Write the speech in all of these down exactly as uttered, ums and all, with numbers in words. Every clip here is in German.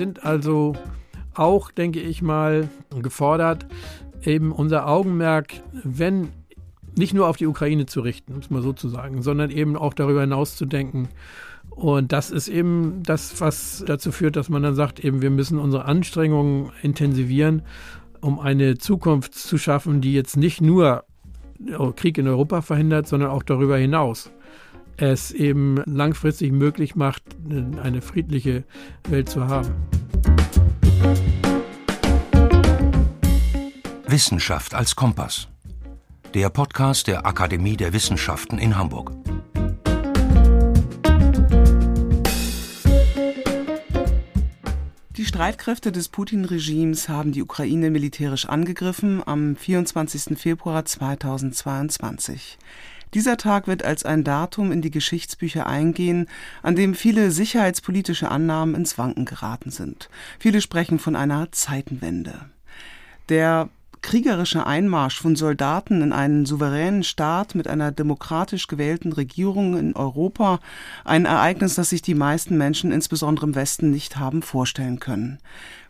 sind also auch, denke ich mal, gefordert, eben unser Augenmerk, wenn nicht nur auf die Ukraine zu richten, muss man so zu sagen, sondern eben auch darüber hinaus zu denken. Und das ist eben das, was dazu führt, dass man dann sagt, eben wir müssen unsere Anstrengungen intensivieren, um eine Zukunft zu schaffen, die jetzt nicht nur Krieg in Europa verhindert, sondern auch darüber hinaus es eben langfristig möglich macht, eine friedliche Welt zu haben. Wissenschaft als Kompass. Der Podcast der Akademie der Wissenschaften in Hamburg. Die Streitkräfte des Putin-Regimes haben die Ukraine militärisch angegriffen am vierundzwanzigsten Februar zweitausendzweiundzwanzig. Dieser Tag wird als ein Datum in die Geschichtsbücher eingehen, an dem viele sicherheitspolitische Annahmen ins Wanken geraten sind. Viele sprechen von einer Zeitenwende. Der kriegerische Einmarsch von Soldaten in einen souveränen Staat mit einer demokratisch gewählten Regierung in Europa, ein Ereignis, das sich die meisten Menschen, insbesondere im Westen, nicht haben vorstellen können.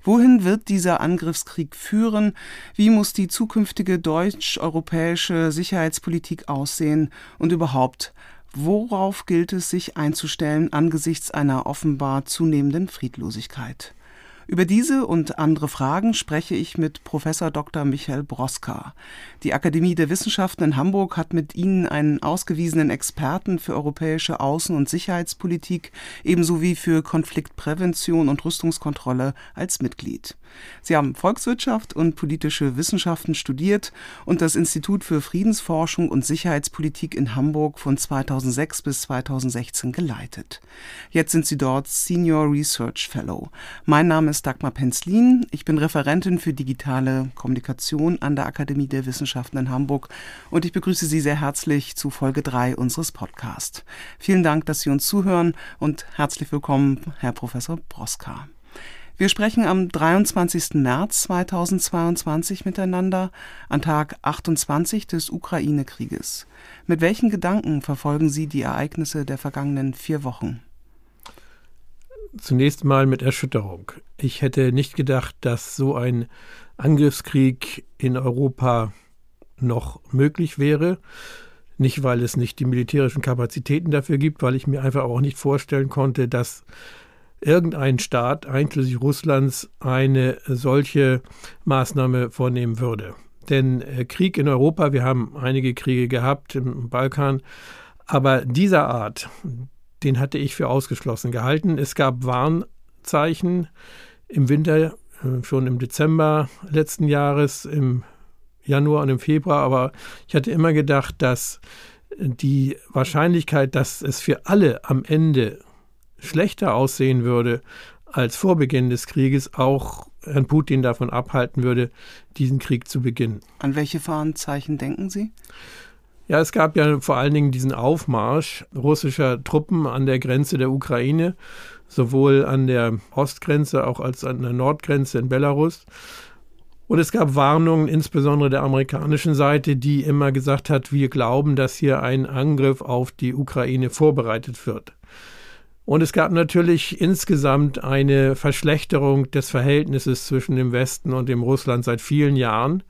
Wohin wird dieser Angriffskrieg führen? Wie muss die zukünftige deutsch-europäische Sicherheitspolitik aussehen? Und überhaupt, worauf gilt es, sich einzustellen angesichts einer offenbar zunehmenden Friedlosigkeit? Über diese und andere Fragen spreche ich mit Professor Doktor Michael Brzoska. Die Akademie der Wissenschaften in Hamburg hat mit Ihnen einen ausgewiesenen Experten für europäische Außen- und Sicherheitspolitik ebenso wie für Konfliktprävention und Rüstungskontrolle als Mitglied. Sie haben Volkswirtschaft und politische Wissenschaften studiert und das Institut für Friedensforschung und Sicherheitspolitik in Hamburg von zweitausendsechs bis zweitausendsechzehn geleitet. Jetzt sind Sie dort Senior Research Fellow. Mein Name ist Dagmar Penzlin. Ich bin Referentin für digitale Kommunikation an der Akademie der Wissenschaften in Hamburg und ich begrüße Sie sehr herzlich zu Folge drei unseres Podcasts. Vielen Dank, dass Sie uns zuhören und herzlich willkommen, Herr Professor Brzoska. Wir sprechen am dreiundzwanzigsten März zweitausendzweiundzwanzig miteinander, an Tag achtundzwanzig des Ukraine-Krieges. Mit welchen Gedanken verfolgen Sie die Ereignisse der vergangenen vier Wochen? Zunächst mal mit Erschütterung. Ich hätte nicht gedacht, dass so ein Angriffskrieg in Europa noch möglich wäre. Nicht, weil es nicht die militärischen Kapazitäten dafür gibt, weil ich mir einfach auch nicht vorstellen konnte, dass irgendein Staat, einschließlich Russlands, eine solche Maßnahme vornehmen würde. Denn Krieg in Europa, wir haben einige Kriege gehabt im Balkan, aber dieser Art, den hatte ich für ausgeschlossen gehalten. Es gab Warnzeichen im Winter, schon im Dezember letzten Jahres, im Januar und im Februar. Aber ich hatte immer gedacht, dass die Wahrscheinlichkeit, dass es für alle am Ende schlechter aussehen würde als vor Beginn des Krieges, auch Herrn Putin davon abhalten würde, diesen Krieg zu beginnen. An welche Warnzeichen denken Sie? Ja, es gab ja vor allen Dingen diesen Aufmarsch russischer Truppen an der Grenze der Ukraine, sowohl an der Ostgrenze auch als an der Nordgrenze in Belarus. Und es gab Warnungen, insbesondere der amerikanischen Seite, die immer gesagt hat, wir glauben, dass hier ein Angriff auf die Ukraine vorbereitet wird. Und es gab natürlich insgesamt eine Verschlechterung des Verhältnisses zwischen dem Westen und dem Russland seit vielen Jahren.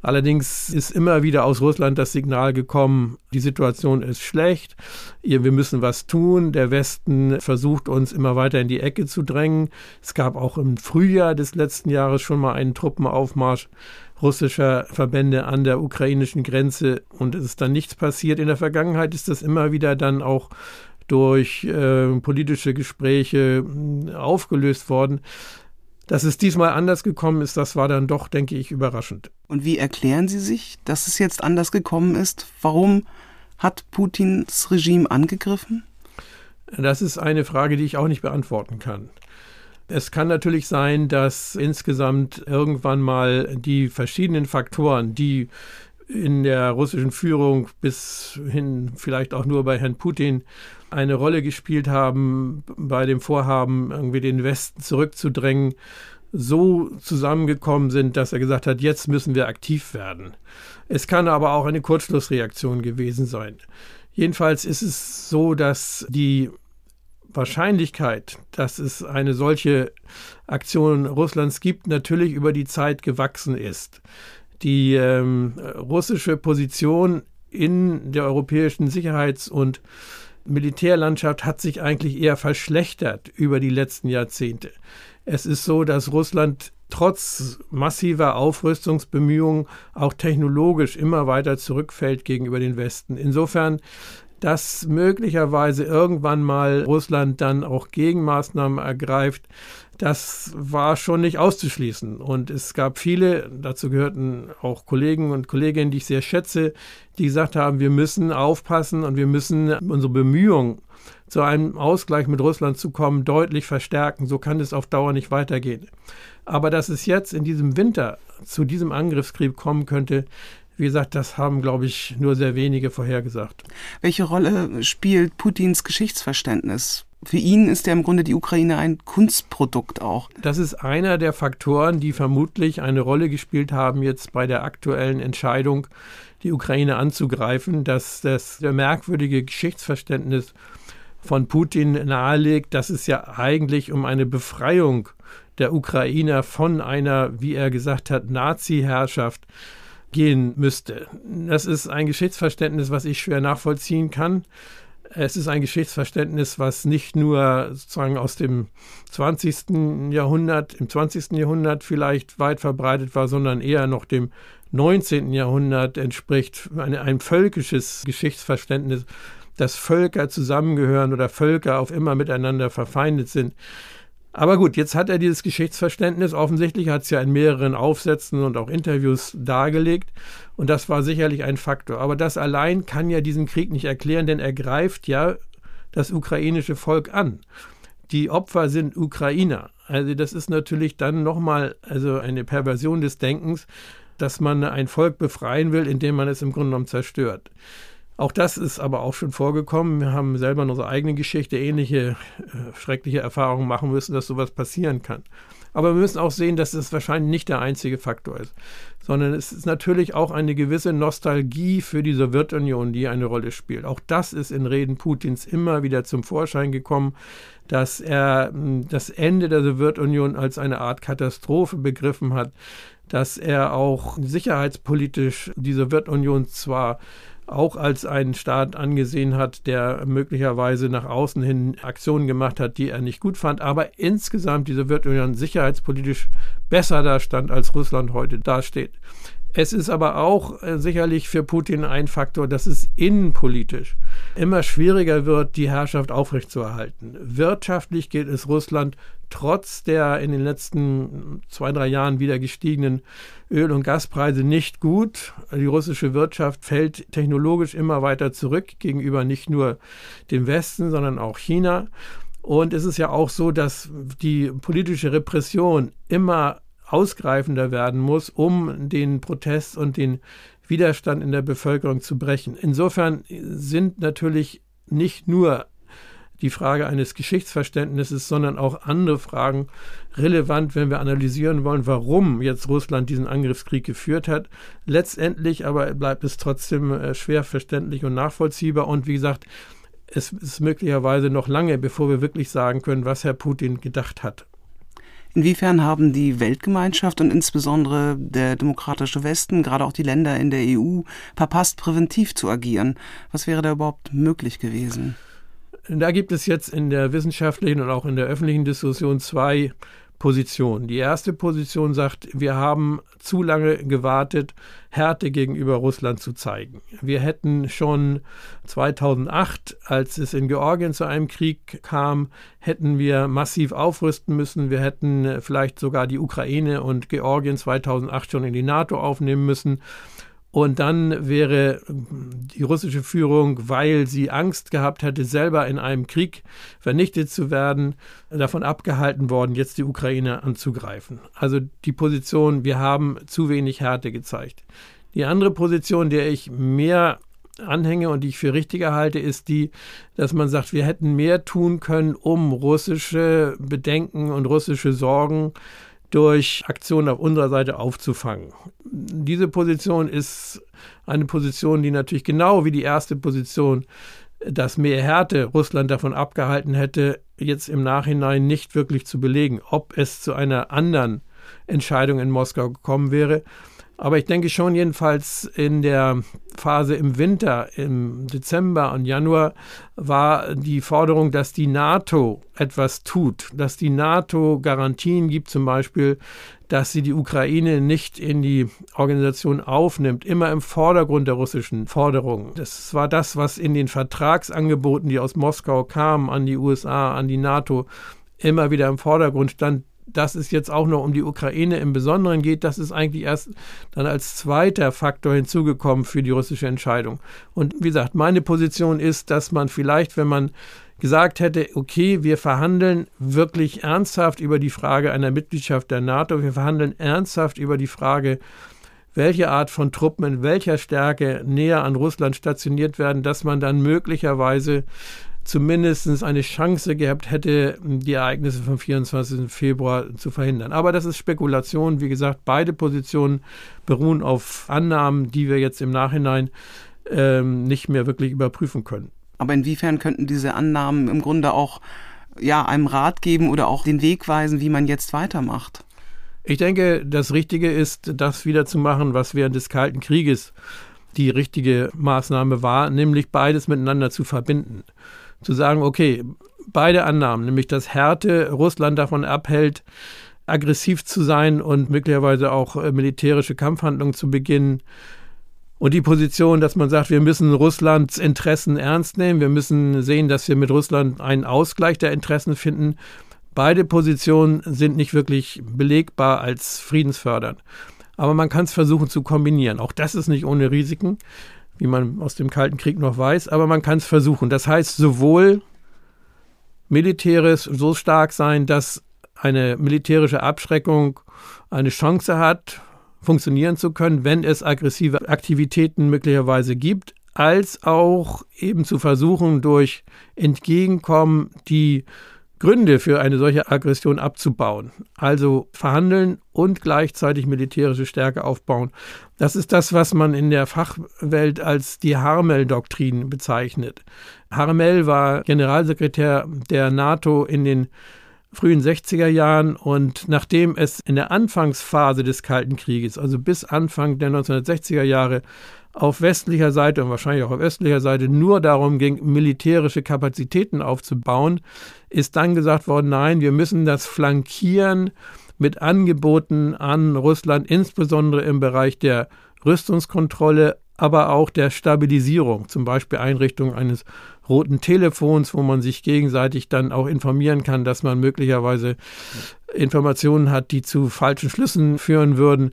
Allerdings ist immer wieder aus Russland das Signal gekommen, die Situation ist schlecht, wir müssen was tun. Der Westen versucht uns immer weiter in die Ecke zu drängen. Es gab auch im Frühjahr des letzten Jahres schon mal einen Truppenaufmarsch russischer Verbände an der ukrainischen Grenze und es ist dann nichts passiert. In der Vergangenheit ist das immer wieder dann auch durch äh, politische Gespräche aufgelöst worden. Dass es diesmal anders gekommen ist, das war dann doch, denke ich, überraschend. Und wie erklären Sie sich, dass es jetzt anders gekommen ist? Warum hat Putins Regime angegriffen? Das ist eine Frage, die ich auch nicht beantworten kann. Es kann natürlich sein, dass insgesamt irgendwann mal die verschiedenen Faktoren, die in der russischen Führung bis hin vielleicht auch nur bei Herrn Putin eine Rolle gespielt haben, bei dem Vorhaben, irgendwie den Westen zurückzudrängen, so zusammengekommen sind, dass er gesagt hat, jetzt müssen wir aktiv werden. Es kann aber auch eine Kurzschlussreaktion gewesen sein. Jedenfalls ist es so, dass die Wahrscheinlichkeit, dass es eine solche Aktion Russlands gibt, natürlich über die Zeit gewachsen ist. Die ähm, russische Position in der europäischen Sicherheits- und Militärlandschaft hat sich eigentlich eher verschlechtert über die letzten Jahrzehnte. Es ist so, dass Russland trotz massiver Aufrüstungsbemühungen auch technologisch immer weiter zurückfällt gegenüber den Westen. Insofern, dass möglicherweise irgendwann mal Russland dann auch Gegenmaßnahmen ergreift, das war schon nicht auszuschließen. Und es gab viele, dazu gehörten auch Kollegen und Kolleginnen, die ich sehr schätze, die gesagt haben, wir müssen aufpassen und wir müssen unsere Bemühungen, zu einem Ausgleich mit Russland zu kommen, deutlich verstärken. So kann es auf Dauer nicht weitergehen. Aber dass es jetzt in diesem Winter zu diesem Angriffskrieg kommen könnte, wie gesagt, das haben, glaube ich, nur sehr wenige vorhergesagt. Welche Rolle spielt Putins Geschichtsverständnis? Für ihn ist ja im Grunde die Ukraine ein Kunstprodukt auch. Das ist einer der Faktoren, die vermutlich eine Rolle gespielt haben jetzt bei der aktuellen Entscheidung, die Ukraine anzugreifen, dass das merkwürdige Geschichtsverständnis von Putin nahelegt, dass es ja eigentlich um eine Befreiung der Ukrainer von einer, wie er gesagt hat, Nazi-Herrschaft gehen müsste. Das ist ein Geschichtsverständnis, was ich schwer nachvollziehen kann. Es ist ein Geschichtsverständnis, was nicht nur sozusagen aus dem zwanzigsten Jahrhundert, im zwanzigsten Jahrhundert vielleicht weit verbreitet war, sondern eher noch dem neunzehnten Jahrhundert entspricht. Eine, ein völkisches Geschichtsverständnis, dass Völker zusammengehören oder Völker auf immer miteinander verfeindet sind. Aber gut, jetzt hat er dieses Geschichtsverständnis, offensichtlich hat es ja in mehreren Aufsätzen und auch Interviews dargelegt und das war sicherlich ein Faktor. Aber das allein kann ja diesen Krieg nicht erklären, denn er greift ja das ukrainische Volk an. Die Opfer sind Ukrainer. Also das ist natürlich dann nochmal also eine Perversion des Denkens, dass man ein Volk befreien will, indem man es im Grunde genommen zerstört. Auch das ist aber auch schon vorgekommen. Wir haben selber in unserer eigenen Geschichte ähnliche äh, schreckliche Erfahrungen machen müssen, dass sowas passieren kann. Aber wir müssen auch sehen, dass es wahrscheinlich nicht der einzige Faktor ist, sondern es ist natürlich auch eine gewisse Nostalgie für die Sowjetunion, die eine Rolle spielt. Auch das ist in Reden Putins immer wieder zum Vorschein gekommen, dass er mh, das Ende der Sowjetunion als eine Art Katastrophe begriffen hat, dass er auch sicherheitspolitisch die Sowjetunion zwar auch als einen Staat angesehen hat, der möglicherweise nach außen hin Aktionen gemacht hat, die er nicht gut fand, aber insgesamt die Sowjetunion sicherheitspolitisch besser dastand, als Russland heute dasteht. Es ist aber auch sicherlich für Putin ein Faktor, dass es innenpolitisch immer schwieriger wird, die Herrschaft aufrechtzuerhalten. Wirtschaftlich geht es Russland trotz der in den letzten zwei, drei Jahren wieder gestiegenen Öl- und Gaspreise nicht gut. Die russische Wirtschaft fällt technologisch immer weiter zurück gegenüber nicht nur dem Westen, sondern auch China. Und es ist ja auch so, dass die politische Repression immer ausgreifender werden muss, um den Protest und den Widerstand in der Bevölkerung zu brechen. Insofern sind natürlich nicht nur die Frage eines Geschichtsverständnisses, sondern auch andere Fragen relevant, wenn wir analysieren wollen, warum jetzt Russland diesen Angriffskrieg geführt hat. Letztendlich aber bleibt es trotzdem schwer verständlich und nachvollziehbar. Und wie gesagt, es ist möglicherweise noch lange, bevor wir wirklich sagen können, was Herr Putin gedacht hat. Inwiefern haben die Weltgemeinschaft und insbesondere der demokratische Westen, gerade auch die Länder in der E U, verpasst, präventiv zu agieren? Was wäre da überhaupt möglich gewesen? Da gibt es jetzt in der wissenschaftlichen und auch in der öffentlichen Diskussion zwei Positionen. Die erste Position sagt, wir haben zu lange gewartet, Härte gegenüber Russland zu zeigen. Wir hätten schon zweitausendacht, als es in Georgien zu einem Krieg kam, hätten wir massiv aufrüsten müssen. Wir hätten vielleicht sogar die Ukraine und Georgien zweitausendacht schon in die NATO aufnehmen müssen. Und dann wäre die russische Führung, weil sie Angst gehabt hätte, selber in einem Krieg vernichtet zu werden, davon abgehalten worden, jetzt die Ukraine anzugreifen. Also die Position, wir haben zu wenig Härte gezeigt. Die andere Position, der ich mehr anhänge und die ich für richtiger halte, ist die, dass man sagt, wir hätten mehr tun können, um russische Bedenken und russische Sorgen durch Aktionen auf unserer Seite aufzufangen. Diese Position ist eine Position, die natürlich genau wie die erste Position dass mehr Härte Russland davon abgehalten hätte, jetzt im Nachhinein nicht wirklich zu belegen, ob es zu einer anderen Entscheidung in Moskau gekommen wäre. Aber ich denke schon, jedenfalls in der Phase im Winter, im Dezember und Januar, war die Forderung, dass die NATO etwas tut, dass die NATO Garantien gibt, zum Beispiel, dass sie die Ukraine nicht in die Organisation aufnimmt, immer im Vordergrund der russischen Forderungen. Das war das, was in den Vertragsangeboten, die aus Moskau kamen, an die U S A, an die NATO, immer wieder im Vordergrund stand. Dass es jetzt auch noch um die Ukraine im Besonderen geht, das ist eigentlich erst dann als zweiter Faktor hinzugekommen für die russische Entscheidung. Und wie gesagt, meine Position ist, dass man vielleicht, wenn man gesagt hätte, okay, wir verhandeln wirklich ernsthaft über die Frage einer Mitgliedschaft der NATO, wir verhandeln ernsthaft über die Frage, welche Art von Truppen in welcher Stärke näher an Russland stationiert werden, dass man dann möglicherweise zumindest eine Chance gehabt hätte, die Ereignisse vom vierundzwanzigsten Februar zu verhindern. Aber das ist Spekulation. Wie gesagt, beide Positionen beruhen auf Annahmen, die wir jetzt im Nachhinein ähm, nicht mehr wirklich überprüfen können. Aber inwiefern könnten diese Annahmen im Grunde auch ja, einem Rat geben oder auch den Weg weisen, wie man jetzt weitermacht? Ich denke, das Richtige ist, das wieder zu machen, was während des Kalten Krieges die richtige Maßnahme war, nämlich beides miteinander zu verbinden. Zu sagen, okay, beide Annahmen, nämlich dass Härte Russland davon abhält, aggressiv zu sein und möglicherweise auch militärische Kampfhandlungen zu beginnen. Und die Position, dass man sagt, wir müssen Russlands Interessen ernst nehmen, wir müssen sehen, dass wir mit Russland einen Ausgleich der Interessen finden. Beide Positionen sind nicht wirklich belegbar als friedensfördernd. Aber man kann es versuchen zu kombinieren. Auch das ist nicht ohne Risiken, wie man aus dem Kalten Krieg noch weiß, aber man kann es versuchen. Das heißt, sowohl militärisch so stark sein, dass eine militärische Abschreckung eine Chance hat, funktionieren zu können, wenn es aggressive Aktivitäten möglicherweise gibt, als auch eben zu versuchen, durch Entgegenkommen die Gründe für eine solche Aggression abzubauen. Also verhandeln und gleichzeitig militärische Stärke aufbauen. Das ist das, was man in der Fachwelt als die Harmel-Doktrin bezeichnet. Harmel war Generalsekretär der NATO in den frühen sechziger Jahren und nachdem es in der Anfangsphase des Kalten Krieges, also bis Anfang der neunzehnhundertsechziger Jahre, auf westlicher Seite und wahrscheinlich auch auf östlicher Seite nur darum ging, militärische Kapazitäten aufzubauen, ist dann gesagt worden, nein, wir müssen das flankieren mit Angeboten an Russland, insbesondere im Bereich der Rüstungskontrolle, aber auch der Stabilisierung, zum Beispiel Einrichtung eines roten Telefons, wo man sich gegenseitig dann auch informieren kann, dass man möglicherweise Informationen hat, die zu falschen Schlüssen führen würden.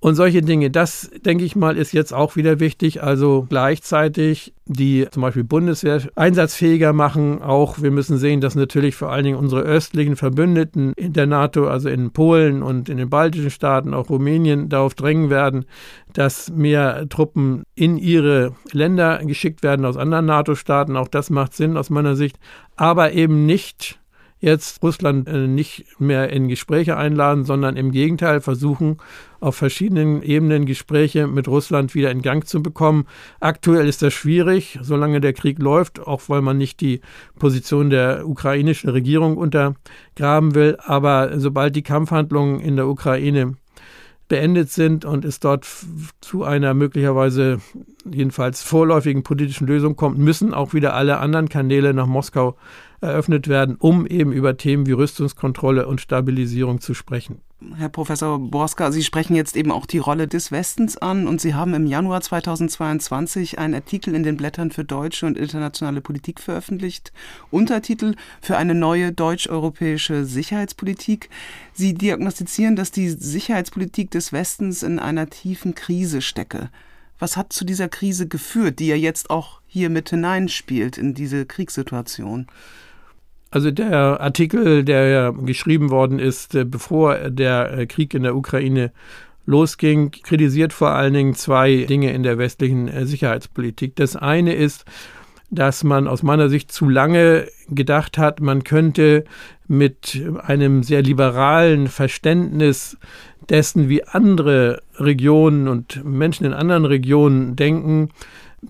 Und solche Dinge, das, denke ich mal, ist jetzt auch wieder wichtig. Also gleichzeitig die zum Beispiel Bundeswehr einsatzfähiger machen. Auch wir müssen sehen, dass natürlich vor allen Dingen unsere östlichen Verbündeten in der NATO, also in Polen und in den baltischen Staaten, auch Rumänien, darauf drängen werden, dass mehr Truppen in ihre Länder geschickt werden aus anderen NATO-Staaten. Auch das macht Sinn aus meiner Sicht, aber eben nicht jetzt Russland nicht mehr in Gespräche einladen, sondern im Gegenteil versuchen, auf verschiedenen Ebenen Gespräche mit Russland wieder in Gang zu bekommen. Aktuell ist das schwierig, solange der Krieg läuft, auch weil man nicht die Position der ukrainischen Regierung untergraben will. Aber sobald die Kampfhandlungen in der Ukraine beendet sind und es dort zu einer möglicherweise jedenfalls vorläufigen politischen Lösung kommt, müssen auch wieder alle anderen Kanäle nach Moskau eröffnet werden, um eben über Themen wie Rüstungskontrolle und Stabilisierung zu sprechen. Herr Professor Brzoska, Sie sprechen jetzt eben auch die Rolle des Westens an und Sie haben im Januar zweitausendzweiundzwanzig einen Artikel in den Blättern für deutsche und internationale Politik veröffentlicht, Untertitel für eine neue deutsch-europäische Sicherheitspolitik. Sie diagnostizieren, dass die Sicherheitspolitik des Westens in einer tiefen Krise stecke. Was hat zu dieser Krise geführt, die ja jetzt auch hier mit hineinspielt in diese Kriegssituation? Also der Artikel, der ja geschrieben worden ist, bevor der Krieg in der Ukraine losging, kritisiert vor allen Dingen zwei Dinge in der westlichen Sicherheitspolitik. Das eine ist, dass man aus meiner Sicht zu lange gedacht hat, man könnte mit einem sehr liberalen Verständnis dessen, wie andere Regionen und Menschen in anderen Regionen denken,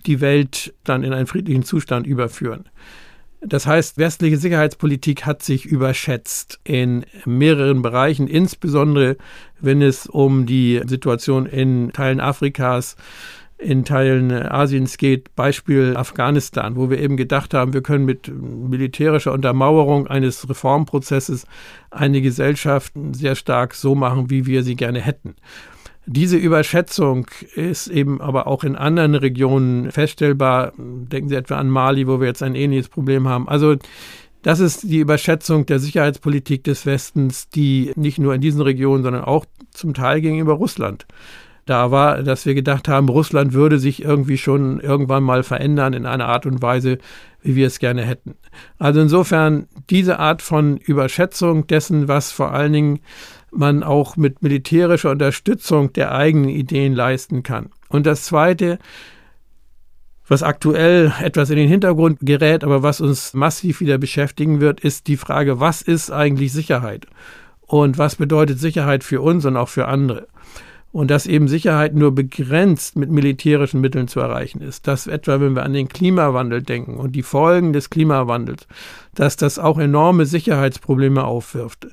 die Welt dann in einen friedlichen Zustand überführen. Das heißt, westliche Sicherheitspolitik hat sich überschätzt in mehreren Bereichen, insbesondere wenn es um die Situation in Teilen Afrikas, in Teilen Asiens geht, Beispiel Afghanistan, wo wir eben gedacht haben, wir können mit militärischer Untermauerung eines Reformprozesses eine Gesellschaft sehr stark so machen, wie wir sie gerne hätten. Diese Überschätzung ist eben aber auch in anderen Regionen feststellbar. Denken Sie etwa an Mali, wo wir jetzt ein ähnliches Problem haben. Also das ist die Überschätzung der Sicherheitspolitik des Westens, die nicht nur in diesen Regionen, sondern auch zum Teil gegenüber Russland da war, dass wir gedacht haben, Russland würde sich irgendwie schon irgendwann mal verändern in einer Art und Weise, wie wir es gerne hätten. Also insofern diese Art von Überschätzung dessen, was vor allen Dingen man auch mit militärischer Unterstützung der eigenen Ideen leisten kann. Und das Zweite, was aktuell etwas in den Hintergrund gerät, aber was uns massiv wieder beschäftigen wird, ist die Frage, was ist eigentlich Sicherheit? Und was bedeutet Sicherheit für uns und auch für andere? Und dass eben Sicherheit nur begrenzt mit militärischen Mitteln zu erreichen ist. Dass etwa, wenn wir an den Klimawandel denken und die Folgen des Klimawandels, dass das auch enorme Sicherheitsprobleme aufwirft.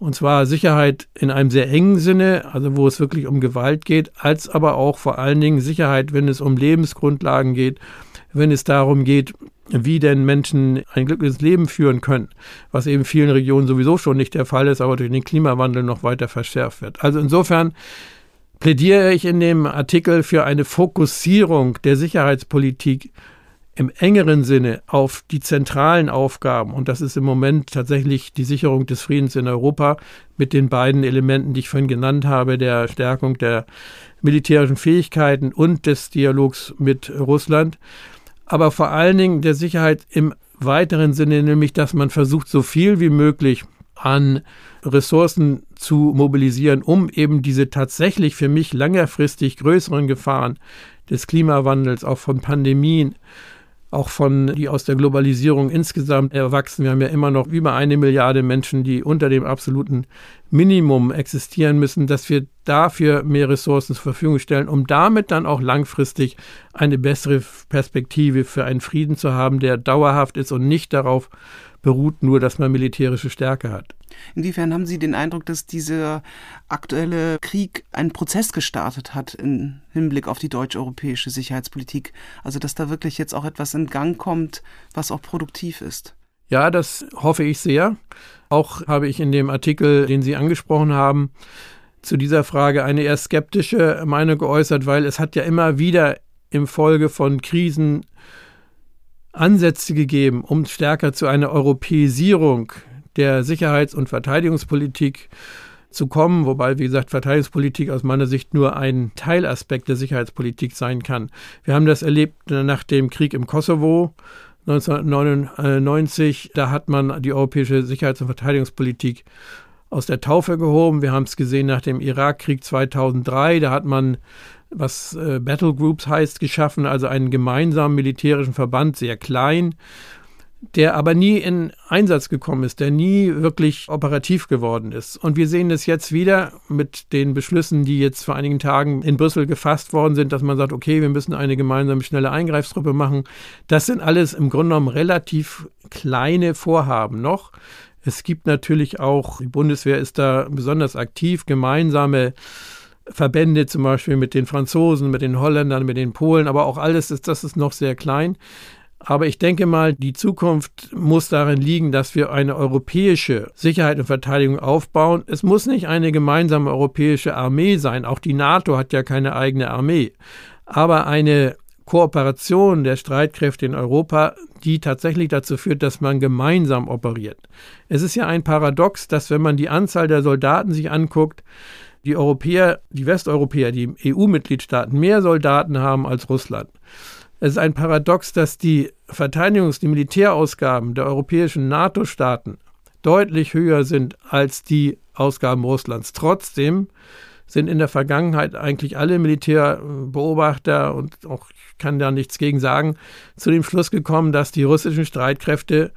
Und zwar Sicherheit in einem sehr engen Sinne, also wo es wirklich um Gewalt geht, als aber auch vor allen Dingen Sicherheit, wenn es um Lebensgrundlagen geht, wenn es darum geht, wie denn Menschen ein glückliches Leben führen können, was eben in vielen Regionen sowieso schon nicht der Fall ist, aber durch den Klimawandel noch weiter verschärft wird. Also insofern plädiere ich in dem Artikel für eine Fokussierung der Sicherheitspolitik im engeren Sinne auf die zentralen Aufgaben. Und das ist im Moment tatsächlich die Sicherung des Friedens in Europa mit den beiden Elementen, die ich vorhin genannt habe, der Stärkung der militärischen Fähigkeiten und des Dialogs mit Russland. Aber vor allen Dingen der Sicherheit im weiteren Sinne, nämlich dass man versucht, so viel wie möglich an Ressourcen zu mobilisieren, um eben diese tatsächlich für mich längerfristig größeren Gefahren des Klimawandels, auch von Pandemien, auch von die aus der Globalisierung insgesamt erwachsen. Wir haben ja immer noch über eine Milliarde Menschen, die unter dem absoluten Minimum existieren müssen, dass wir dafür mehr Ressourcen zur Verfügung stellen, um damit dann auch langfristig eine bessere Perspektive für einen Frieden zu haben, der dauerhaft ist und nicht darauf beruht nur, dass man militärische Stärke hat. Inwiefern haben Sie den Eindruck, dass dieser aktuelle Krieg einen Prozess gestartet hat im Hinblick auf die deutsch-europäische Sicherheitspolitik? Also dass da wirklich jetzt auch etwas in Gang kommt, was auch produktiv ist? Ja, das hoffe ich sehr. Auch habe ich in dem Artikel, den Sie angesprochen haben, zu dieser Frage eine eher skeptische Meinung geäußert, weil es hat ja immer wieder im Folge von Krisen Ansätze gegeben, um stärker zu einer Europäisierung der Sicherheits- und Verteidigungspolitik zu kommen, wobei, wie gesagt, Verteidigungspolitik aus meiner Sicht nur ein Teilaspekt der Sicherheitspolitik sein kann. Wir haben das erlebt nach dem Krieg im Kosovo neunzehnhundertneunundneunzig, da hat man die europäische Sicherheits- und Verteidigungspolitik aus der Taufe gehoben. Wir haben es gesehen nach dem Irakkrieg zweitausenddrei, da hat man, was Battlegroups heißt, geschaffen, also einen gemeinsamen militärischen Verband, sehr klein, der aber nie in Einsatz gekommen ist, der nie wirklich operativ geworden ist. Und wir sehen das jetzt wieder mit den Beschlüssen, die jetzt vor einigen Tagen in Brüssel gefasst worden sind, dass man sagt, okay, wir müssen eine gemeinsame schnelle Eingreifstruppe machen. Das sind alles im Grunde genommen relativ kleine Vorhaben noch. Es gibt natürlich auch, die Bundeswehr ist da besonders aktiv, gemeinsame Verbände zum Beispiel mit den Franzosen, mit den Holländern, mit den Polen, aber auch alles, ist, das ist noch sehr klein. Aber ich denke mal, die Zukunft muss darin liegen, dass wir eine europäische Sicherheit und Verteidigung aufbauen. Es muss nicht eine gemeinsame europäische Armee sein. Auch die NATO hat ja keine eigene Armee. Aber eine Kooperation der Streitkräfte in Europa, die tatsächlich dazu führt, dass man gemeinsam operiert. Es ist ja ein Paradox, dass wenn man die Anzahl der Soldaten sich anguckt, die Europäer, die Westeuropäer, die E U-Mitgliedstaaten mehr Soldaten haben als Russland. Es ist ein Paradox, dass die Verteidigungs- die Militärausgaben der europäischen NATO-Staaten deutlich höher sind als die Ausgaben Russlands. Trotzdem sind in der Vergangenheit eigentlich alle Militärbeobachter, und auch ich kann da nichts gegen sagen, zu dem Schluss gekommen, dass die russischen Streitkräfte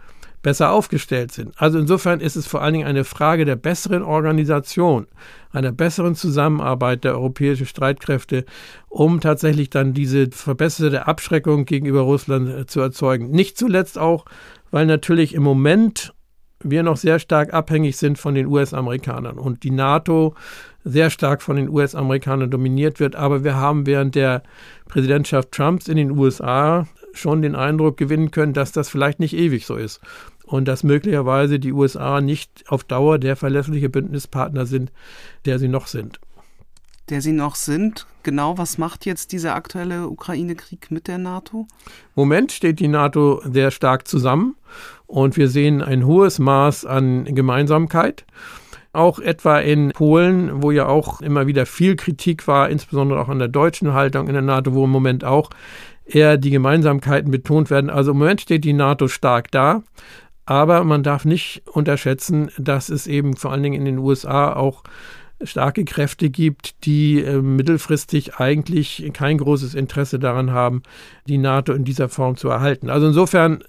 besser aufgestellt sind. Also insofern ist es vor allen Dingen eine Frage der besseren Organisation, einer besseren Zusammenarbeit der europäischen Streitkräfte, um tatsächlich dann diese verbesserte Abschreckung gegenüber Russland zu erzeugen. Nicht zuletzt auch, weil natürlich im Moment wir noch sehr stark abhängig sind von den U S-Amerikanern und die NATO sehr stark von den U S-Amerikanern dominiert wird. Aber wir haben während der Präsidentschaft Trumps in den U S A schon den Eindruck gewinnen können, dass das vielleicht nicht ewig so ist und dass möglicherweise die U S A nicht auf Dauer der verlässliche Bündnispartner sind, der sie noch sind. Der sie noch sind. Genau, was macht jetzt dieser aktuelle Ukraine-Krieg mit der NATO? Im Moment steht die NATO sehr stark zusammen und wir sehen ein hohes Maß an Gemeinsamkeit. Auch etwa in Polen, wo ja auch immer wieder viel Kritik war, insbesondere auch an der deutschen Haltung in der NATO, wo im Moment auch eher die Gemeinsamkeiten betont werden. Also im Moment steht die NATO stark da, aber man darf nicht unterschätzen, dass es eben vor allen Dingen in den U S A auch starke Kräfte gibt, die äh, mittelfristig eigentlich kein großes Interesse daran haben, die NATO in dieser Form zu erhalten. Also insofern,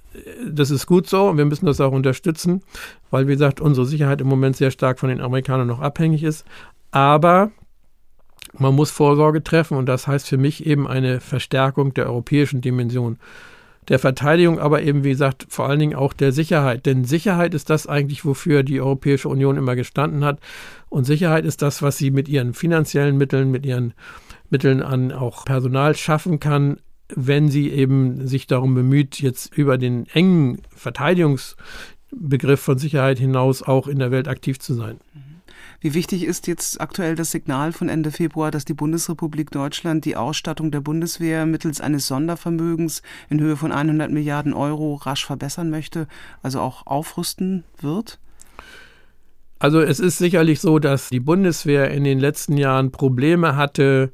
das ist gut so und wir müssen das auch unterstützen, weil, wie gesagt, unsere Sicherheit im Moment sehr stark von den Amerikanern noch abhängig ist. Aber man muss Vorsorge treffen und das heißt für mich eben eine Verstärkung der europäischen Dimension der Verteidigung, aber eben, wie gesagt, vor allen Dingen auch der Sicherheit. Denn Sicherheit ist das eigentlich, wofür die Europäische Union immer gestanden hat. Und Sicherheit ist das, was sie mit ihren finanziellen Mitteln, mit ihren Mitteln an auch Personal schaffen kann, wenn sie eben sich darum bemüht, jetzt über den engen Verteidigungsbegriff von Sicherheit hinaus auch in der Welt aktiv zu sein. Wie wichtig ist jetzt aktuell das Signal von Ende Februar, dass die Bundesrepublik Deutschland die Ausstattung der Bundeswehr mittels eines Sondervermögens in Höhe von hundert Milliarden Euro rasch verbessern möchte, also auch aufrüsten wird? Also es ist sicherlich so, dass die Bundeswehr in den letzten Jahren Probleme hatte,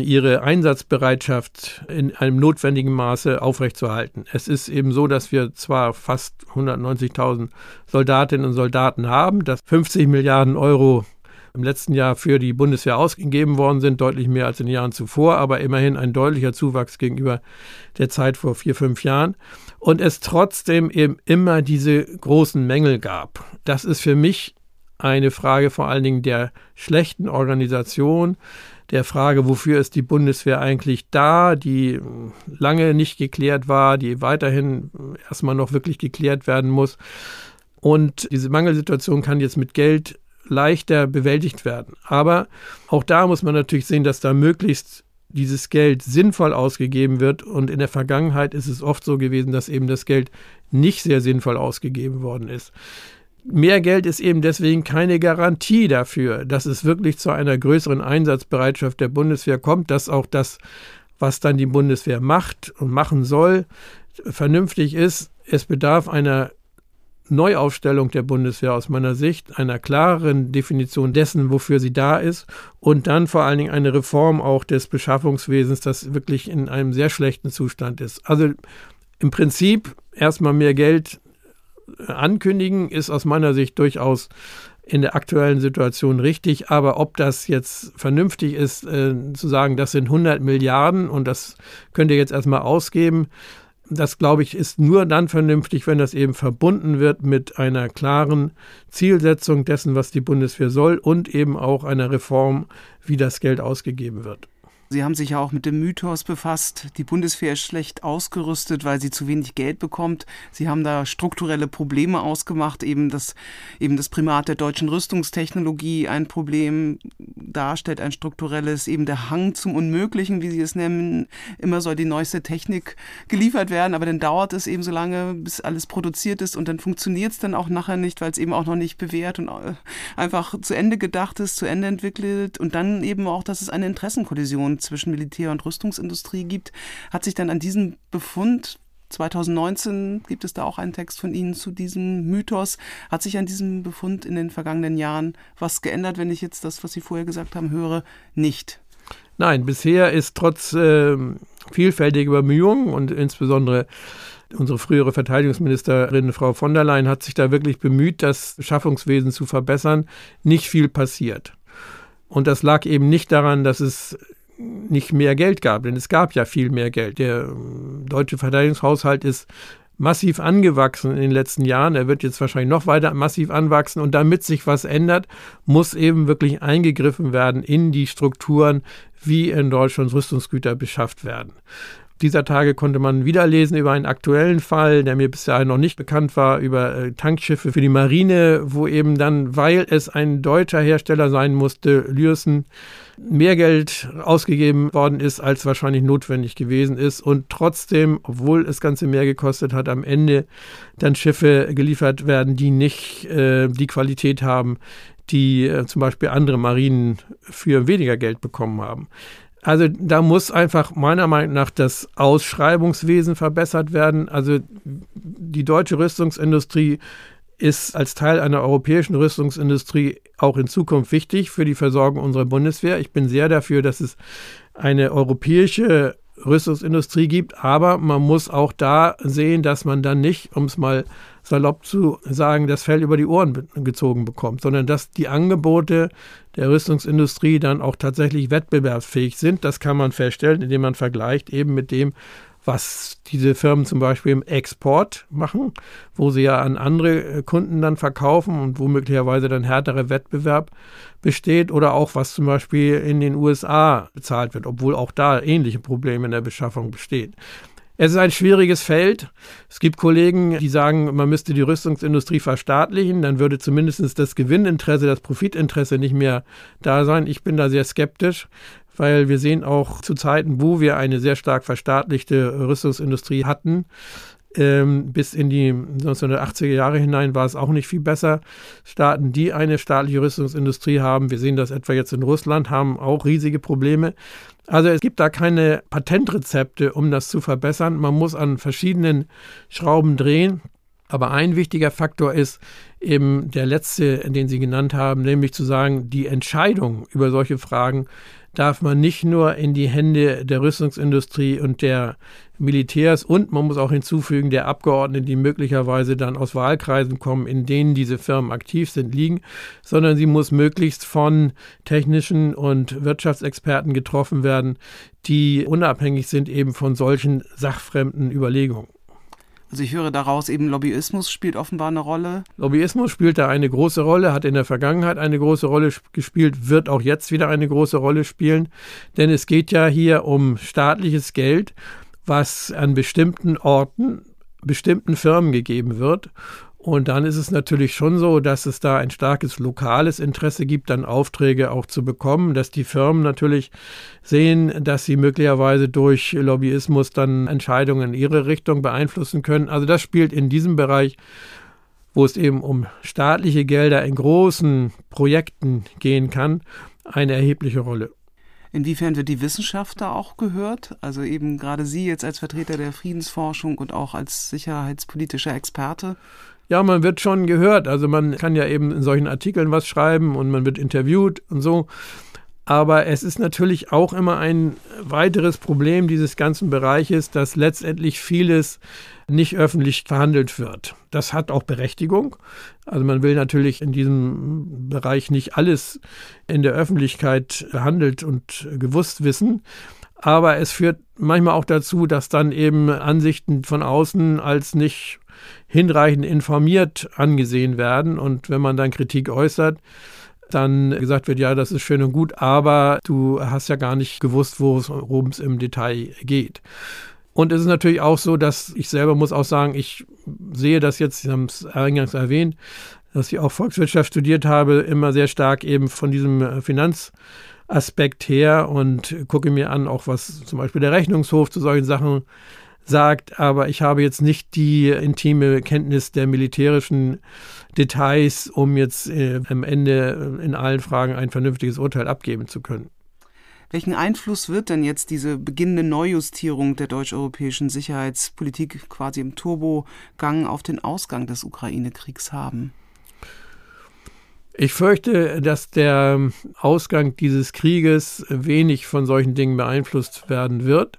ihre Einsatzbereitschaft in einem notwendigen Maße aufrechtzuerhalten. Es ist eben so, dass wir zwar fast hundertneunzigtausend Soldatinnen und Soldaten haben, dass fünfzig Milliarden Euro im letzten Jahr für die Bundeswehr ausgegeben worden sind, deutlich mehr als in den Jahren zuvor, aber immerhin ein deutlicher Zuwachs gegenüber der Zeit vor vier, fünf Jahren. Und es trotzdem eben immer diese großen Mängel gab. Das ist für mich eine Frage vor allen Dingen der schlechten Organisation, der Frage, wofür ist die Bundeswehr eigentlich da, die lange nicht geklärt war, die weiterhin erstmal noch wirklich geklärt werden muss. Und diese Mangelsituation kann jetzt mit Geld leichter bewältigt werden. Aber auch da muss man natürlich sehen, dass da möglichst dieses Geld sinnvoll ausgegeben wird. Und in der Vergangenheit ist es oft so gewesen, dass eben das Geld nicht sehr sinnvoll ausgegeben worden ist. Mehr Geld ist eben deswegen keine Garantie dafür, dass es wirklich zu einer größeren Einsatzbereitschaft der Bundeswehr kommt, dass auch das, was dann die Bundeswehr macht und machen soll, vernünftig ist. Es bedarf einer Neuaufstellung der Bundeswehr aus meiner Sicht, einer klareren Definition dessen, wofür sie da ist und dann vor allen Dingen eine Reform auch des Beschaffungswesens, das wirklich in einem sehr schlechten Zustand ist. Also im Prinzip erstmal mehr Geld ankündigen, ist aus meiner Sicht durchaus in der aktuellen Situation richtig, aber ob das jetzt vernünftig ist, äh, zu sagen, das sind hundert Milliarden und das könnt ihr jetzt erstmal ausgeben, das glaube ich ist nur dann vernünftig, wenn das eben verbunden wird mit einer klaren Zielsetzung dessen, was die Bundeswehr soll und eben auch einer Reform, wie das Geld ausgegeben wird. Sie haben sich ja auch mit dem Mythos befasst, die Bundeswehr ist schlecht ausgerüstet, weil sie zu wenig Geld bekommt. Sie haben da strukturelle Probleme ausgemacht, eben das, eben das Primat der deutschen Rüstungstechnologie ein Problem darstellt, ein strukturelles, eben der Hang zum Unmöglichen, wie Sie es nennen. Immer soll die neueste Technik geliefert werden, aber dann dauert es eben so lange, bis alles produziert ist und dann funktioniert es dann auch nachher nicht, weil es eben auch noch nicht bewährt und einfach zu Ende gedacht ist, zu Ende entwickelt und dann eben auch, dass es eine Interessenkollision zwischen Militär- und Rüstungsindustrie gibt. Hat sich dann an diesem Befund, zweitausendneunzehn gibt es da auch einen Text von Ihnen zu diesem Mythos, hat sich an diesem Befund in den vergangenen Jahren was geändert, wenn ich jetzt das, was Sie vorher gesagt haben, höre, nicht? Nein, bisher ist trotz äh, vielfältiger Bemühungen und insbesondere unsere frühere Verteidigungsministerin, Frau von der Leyen, hat sich da wirklich bemüht, das Beschaffungswesen zu verbessern, nicht viel passiert. Und das lag eben nicht daran, dass es nicht mehr Geld gab, denn es gab ja viel mehr Geld. Der deutsche Verteidigungshaushalt ist massiv angewachsen in den letzten Jahren. Er wird jetzt wahrscheinlich noch weiter massiv anwachsen. Und damit sich was ändert, muss eben wirklich eingegriffen werden in die Strukturen, wie in Deutschland Rüstungsgüter beschafft werden. Dieser Tage konnte man wieder lesen über einen aktuellen Fall, der mir bisher noch nicht bekannt war, über Tankschiffe für die Marine, wo eben dann, weil es ein deutscher Hersteller sein musste, Lürsen, mehr Geld ausgegeben worden ist, als wahrscheinlich notwendig gewesen ist. Und trotzdem, obwohl das Ganze mehr gekostet hat, am Ende dann Schiffe geliefert werden, die nicht äh, die Qualität haben, die äh, zum Beispiel andere Marinen für weniger Geld bekommen haben. Also da muss einfach meiner Meinung nach das Ausschreibungswesen verbessert werden. Also die deutsche Rüstungsindustrie ist als Teil einer europäischen Rüstungsindustrie auch in Zukunft wichtig für die Versorgung unserer Bundeswehr. Ich bin sehr dafür, dass es eine europäische Rüstungsindustrie gibt, aber man muss auch da sehen, dass man dann nicht, um es mal salopp zu sagen, das Fell über die Ohren gezogen bekommt, sondern dass die Angebote der Rüstungsindustrie dann auch tatsächlich wettbewerbsfähig sind. Das kann man feststellen, indem man vergleicht eben mit dem, was diese Firmen zum Beispiel im Export machen, wo sie ja an andere Kunden dann verkaufen und wo möglicherweise dann härterer Wettbewerb besteht, oder auch was zum Beispiel in den U S A bezahlt wird, obwohl auch da ähnliche Probleme in der Beschaffung bestehen. Es ist ein schwieriges Feld. Es gibt Kollegen, die sagen, man müsste die Rüstungsindustrie verstaatlichen, dann würde zumindest das Gewinninteresse, das Profitinteresse nicht mehr da sein. Ich bin da sehr skeptisch, weil wir sehen auch zu Zeiten, wo wir eine sehr stark verstaatlichte Rüstungsindustrie hatten, ähm, bis in die neunzehnhundertachtziger Jahre hinein war es auch nicht viel besser. Staaten, die eine staatliche Rüstungsindustrie haben, wir sehen das etwa jetzt in Russland, haben auch riesige Probleme. Also es gibt da keine Patentrezepte, um das zu verbessern. Man muss an verschiedenen Schrauben drehen. Aber ein wichtiger Faktor ist eben der letzte, den Sie genannt haben, nämlich zu sagen, die Entscheidung über solche Fragen darf man nicht nur in die Hände der Rüstungsindustrie und der Militärs und, man muss auch hinzufügen, der Abgeordneten, die möglicherweise dann aus Wahlkreisen kommen, in denen diese Firmen aktiv sind, liegen, sondern sie muss möglichst von technischen und Wirtschaftsexperten getroffen werden, die unabhängig sind eben von solchen sachfremden Überlegungen. Also ich höre daraus eben, Lobbyismus spielt offenbar eine Rolle. Lobbyismus spielt da eine große Rolle, hat in der Vergangenheit eine große Rolle gespielt, wird auch jetzt wieder eine große Rolle spielen. Denn es geht ja hier um staatliches Geld, was an bestimmten Orten, bestimmten Firmen gegeben wird. Und dann ist es natürlich schon so, dass es da ein starkes lokales Interesse gibt, dann Aufträge auch zu bekommen, dass die Firmen natürlich sehen, dass sie möglicherweise durch Lobbyismus dann Entscheidungen in ihre Richtung beeinflussen können. Also das spielt in diesem Bereich, wo es eben um staatliche Gelder in großen Projekten gehen kann, eine erhebliche Rolle. Inwiefern wird die Wissenschaft da auch gehört? Also eben gerade Sie jetzt als Vertreter der Friedensforschung und auch als sicherheitspolitischer Experte? Ja, man wird schon gehört. Also man kann ja eben in solchen Artikeln was schreiben und man wird interviewt und so. Aber es ist natürlich auch immer ein weiteres Problem dieses ganzen Bereiches, dass letztendlich vieles nicht öffentlich verhandelt wird. Das hat auch Berechtigung. Also man will natürlich in diesem Bereich nicht alles in der Öffentlichkeit behandelt und gewusst wissen. Aber es führt manchmal auch dazu, dass dann eben Ansichten von außen als nicht hinreichend informiert angesehen werden. Und wenn man dann Kritik äußert, dann gesagt wird, ja, das ist schön und gut, aber du hast ja gar nicht gewusst, worum es im Detail geht. Und es ist natürlich auch so, dass ich selber muss auch sagen, ich sehe das jetzt, Sie haben es eingangs erwähnt, dass ich auch Volkswirtschaft studiert habe, immer sehr stark eben von diesem Finanzaspekt her und gucke mir an, auch was zum Beispiel der Rechnungshof zu solchen Sachen sagt, aber ich habe jetzt nicht die intime Kenntnis der militärischen Details, um jetzt äh, am Ende in allen Fragen ein vernünftiges Urteil abgeben zu können. Welchen Einfluss wird denn jetzt diese beginnende Neujustierung der deutsch-europäischen Sicherheitspolitik quasi im Turbogang auf den Ausgang des Ukraine-Kriegs haben? Ich fürchte, dass der Ausgang dieses Krieges wenig von solchen Dingen beeinflusst werden wird.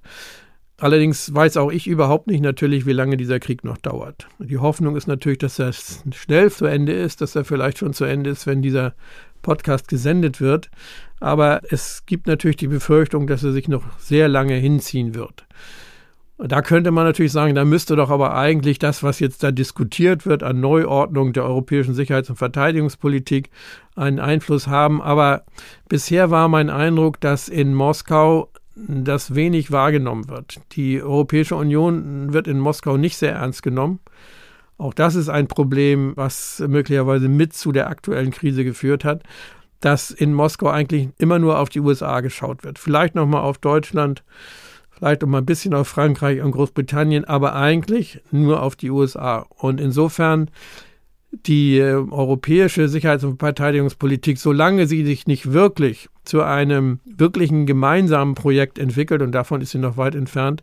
Allerdings weiß auch ich überhaupt nicht natürlich, wie lange dieser Krieg noch dauert. Die Hoffnung ist natürlich, dass er schnell zu Ende ist, dass er vielleicht schon zu Ende ist, wenn dieser Podcast gesendet wird. Aber es gibt natürlich die Befürchtung, dass er sich noch sehr lange hinziehen wird. Und da könnte man natürlich sagen, da müsste doch aber eigentlich das, was jetzt da diskutiert wird an Neuordnung der europäischen Sicherheits- und Verteidigungspolitik, einen Einfluss haben. Aber bisher war mein Eindruck, dass in Moskau das wenig wahrgenommen wird. Die Europäische Union wird in Moskau nicht sehr ernst genommen. Auch das ist ein Problem, was möglicherweise mit zu der aktuellen Krise geführt hat, dass in Moskau eigentlich immer nur auf die U S A geschaut wird. Vielleicht nochmal auf Deutschland, vielleicht nochmal ein bisschen auf Frankreich und Großbritannien, aber eigentlich nur auf die U S A. Und insofern die europäische Sicherheits- und Verteidigungspolitik, solange sie sich nicht wirklich zu einem wirklichen gemeinsamen Projekt entwickelt, und davon ist sie noch weit entfernt,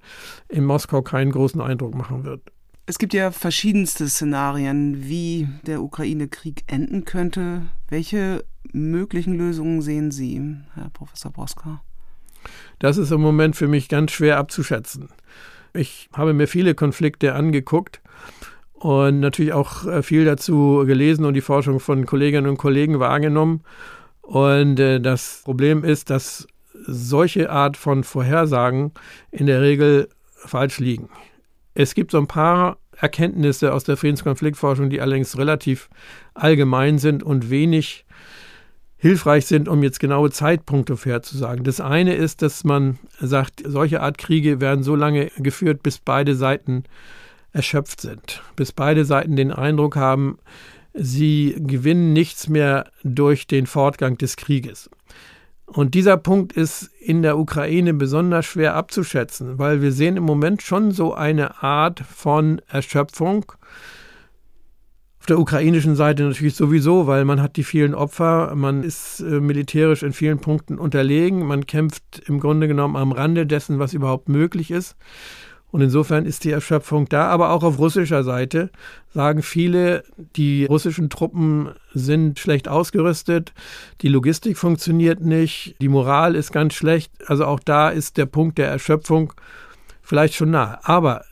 in Moskau keinen großen Eindruck machen wird. Es gibt ja verschiedenste Szenarien, wie der Ukraine-Krieg enden könnte. Welche möglichen Lösungen sehen Sie, Herr Professor Brzoska? Das ist im Moment für mich ganz schwer abzuschätzen. Ich habe mir viele Konflikte angeguckt und natürlich auch viel dazu gelesen und die Forschung von Kolleginnen und Kollegen wahrgenommen. Und das Problem ist, dass solche Art von Vorhersagen in der Regel falsch liegen. Es gibt so ein paar Erkenntnisse aus der Friedenskonfliktforschung, die allerdings relativ allgemein sind und wenig hilfreich sind, um jetzt genaue Zeitpunkte vorherzusagen. Das eine ist, dass man sagt, solche Art Kriege werden so lange geführt, bis beide Seiten erschöpft sind, bis beide Seiten den Eindruck haben, sie gewinnen nichts mehr durch den Fortgang des Krieges. Und dieser Punkt ist in der Ukraine besonders schwer abzuschätzen, weil wir sehen im Moment schon so eine Art von Erschöpfung. Auf der ukrainischen Seite natürlich sowieso, weil man hat die vielen Opfer, man ist militärisch in vielen Punkten unterlegen, man kämpft im Grunde genommen am Rande dessen, was überhaupt möglich ist. Und insofern ist die Erschöpfung da, aber auch auf russischer Seite sagen viele, die russischen Truppen sind schlecht ausgerüstet, die Logistik funktioniert nicht, die Moral ist ganz schlecht. Also auch da ist der Punkt der Erschöpfung vielleicht schon nah. Aber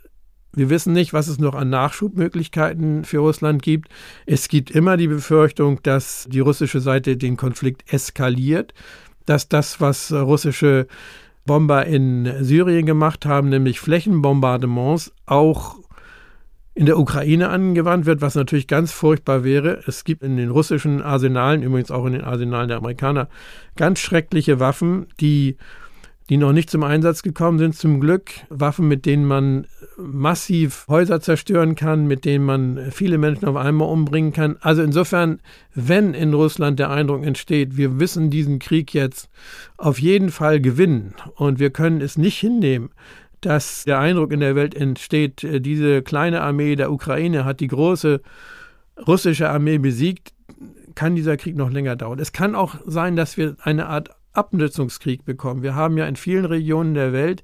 wir wissen nicht, was es noch an Nachschubmöglichkeiten für Russland gibt. Es gibt immer die Befürchtung, dass die russische Seite den Konflikt eskaliert, dass das, was russische Bomber in Syrien gemacht haben, nämlich Flächenbombardements, auch in der Ukraine angewandt wird, was natürlich ganz furchtbar wäre. Es gibt in den russischen Arsenalen, übrigens auch in den Arsenalen der Amerikaner, ganz schreckliche Waffen, die, die noch nicht zum Einsatz gekommen sind, zum Glück. Waffen, mit denen man massiv Häuser zerstören kann, mit denen man viele Menschen auf einmal umbringen kann. Also insofern, wenn in Russland der Eindruck entsteht, wir wissen diesen Krieg jetzt auf jeden Fall gewinnen und wir können es nicht hinnehmen, dass der Eindruck in der Welt entsteht, diese kleine Armee der Ukraine hat die große russische Armee besiegt, kann dieser Krieg noch länger dauern. Es kann auch sein, dass wir eine Art Abnutzungskrieg bekommen. Wir haben ja in vielen Regionen der Welt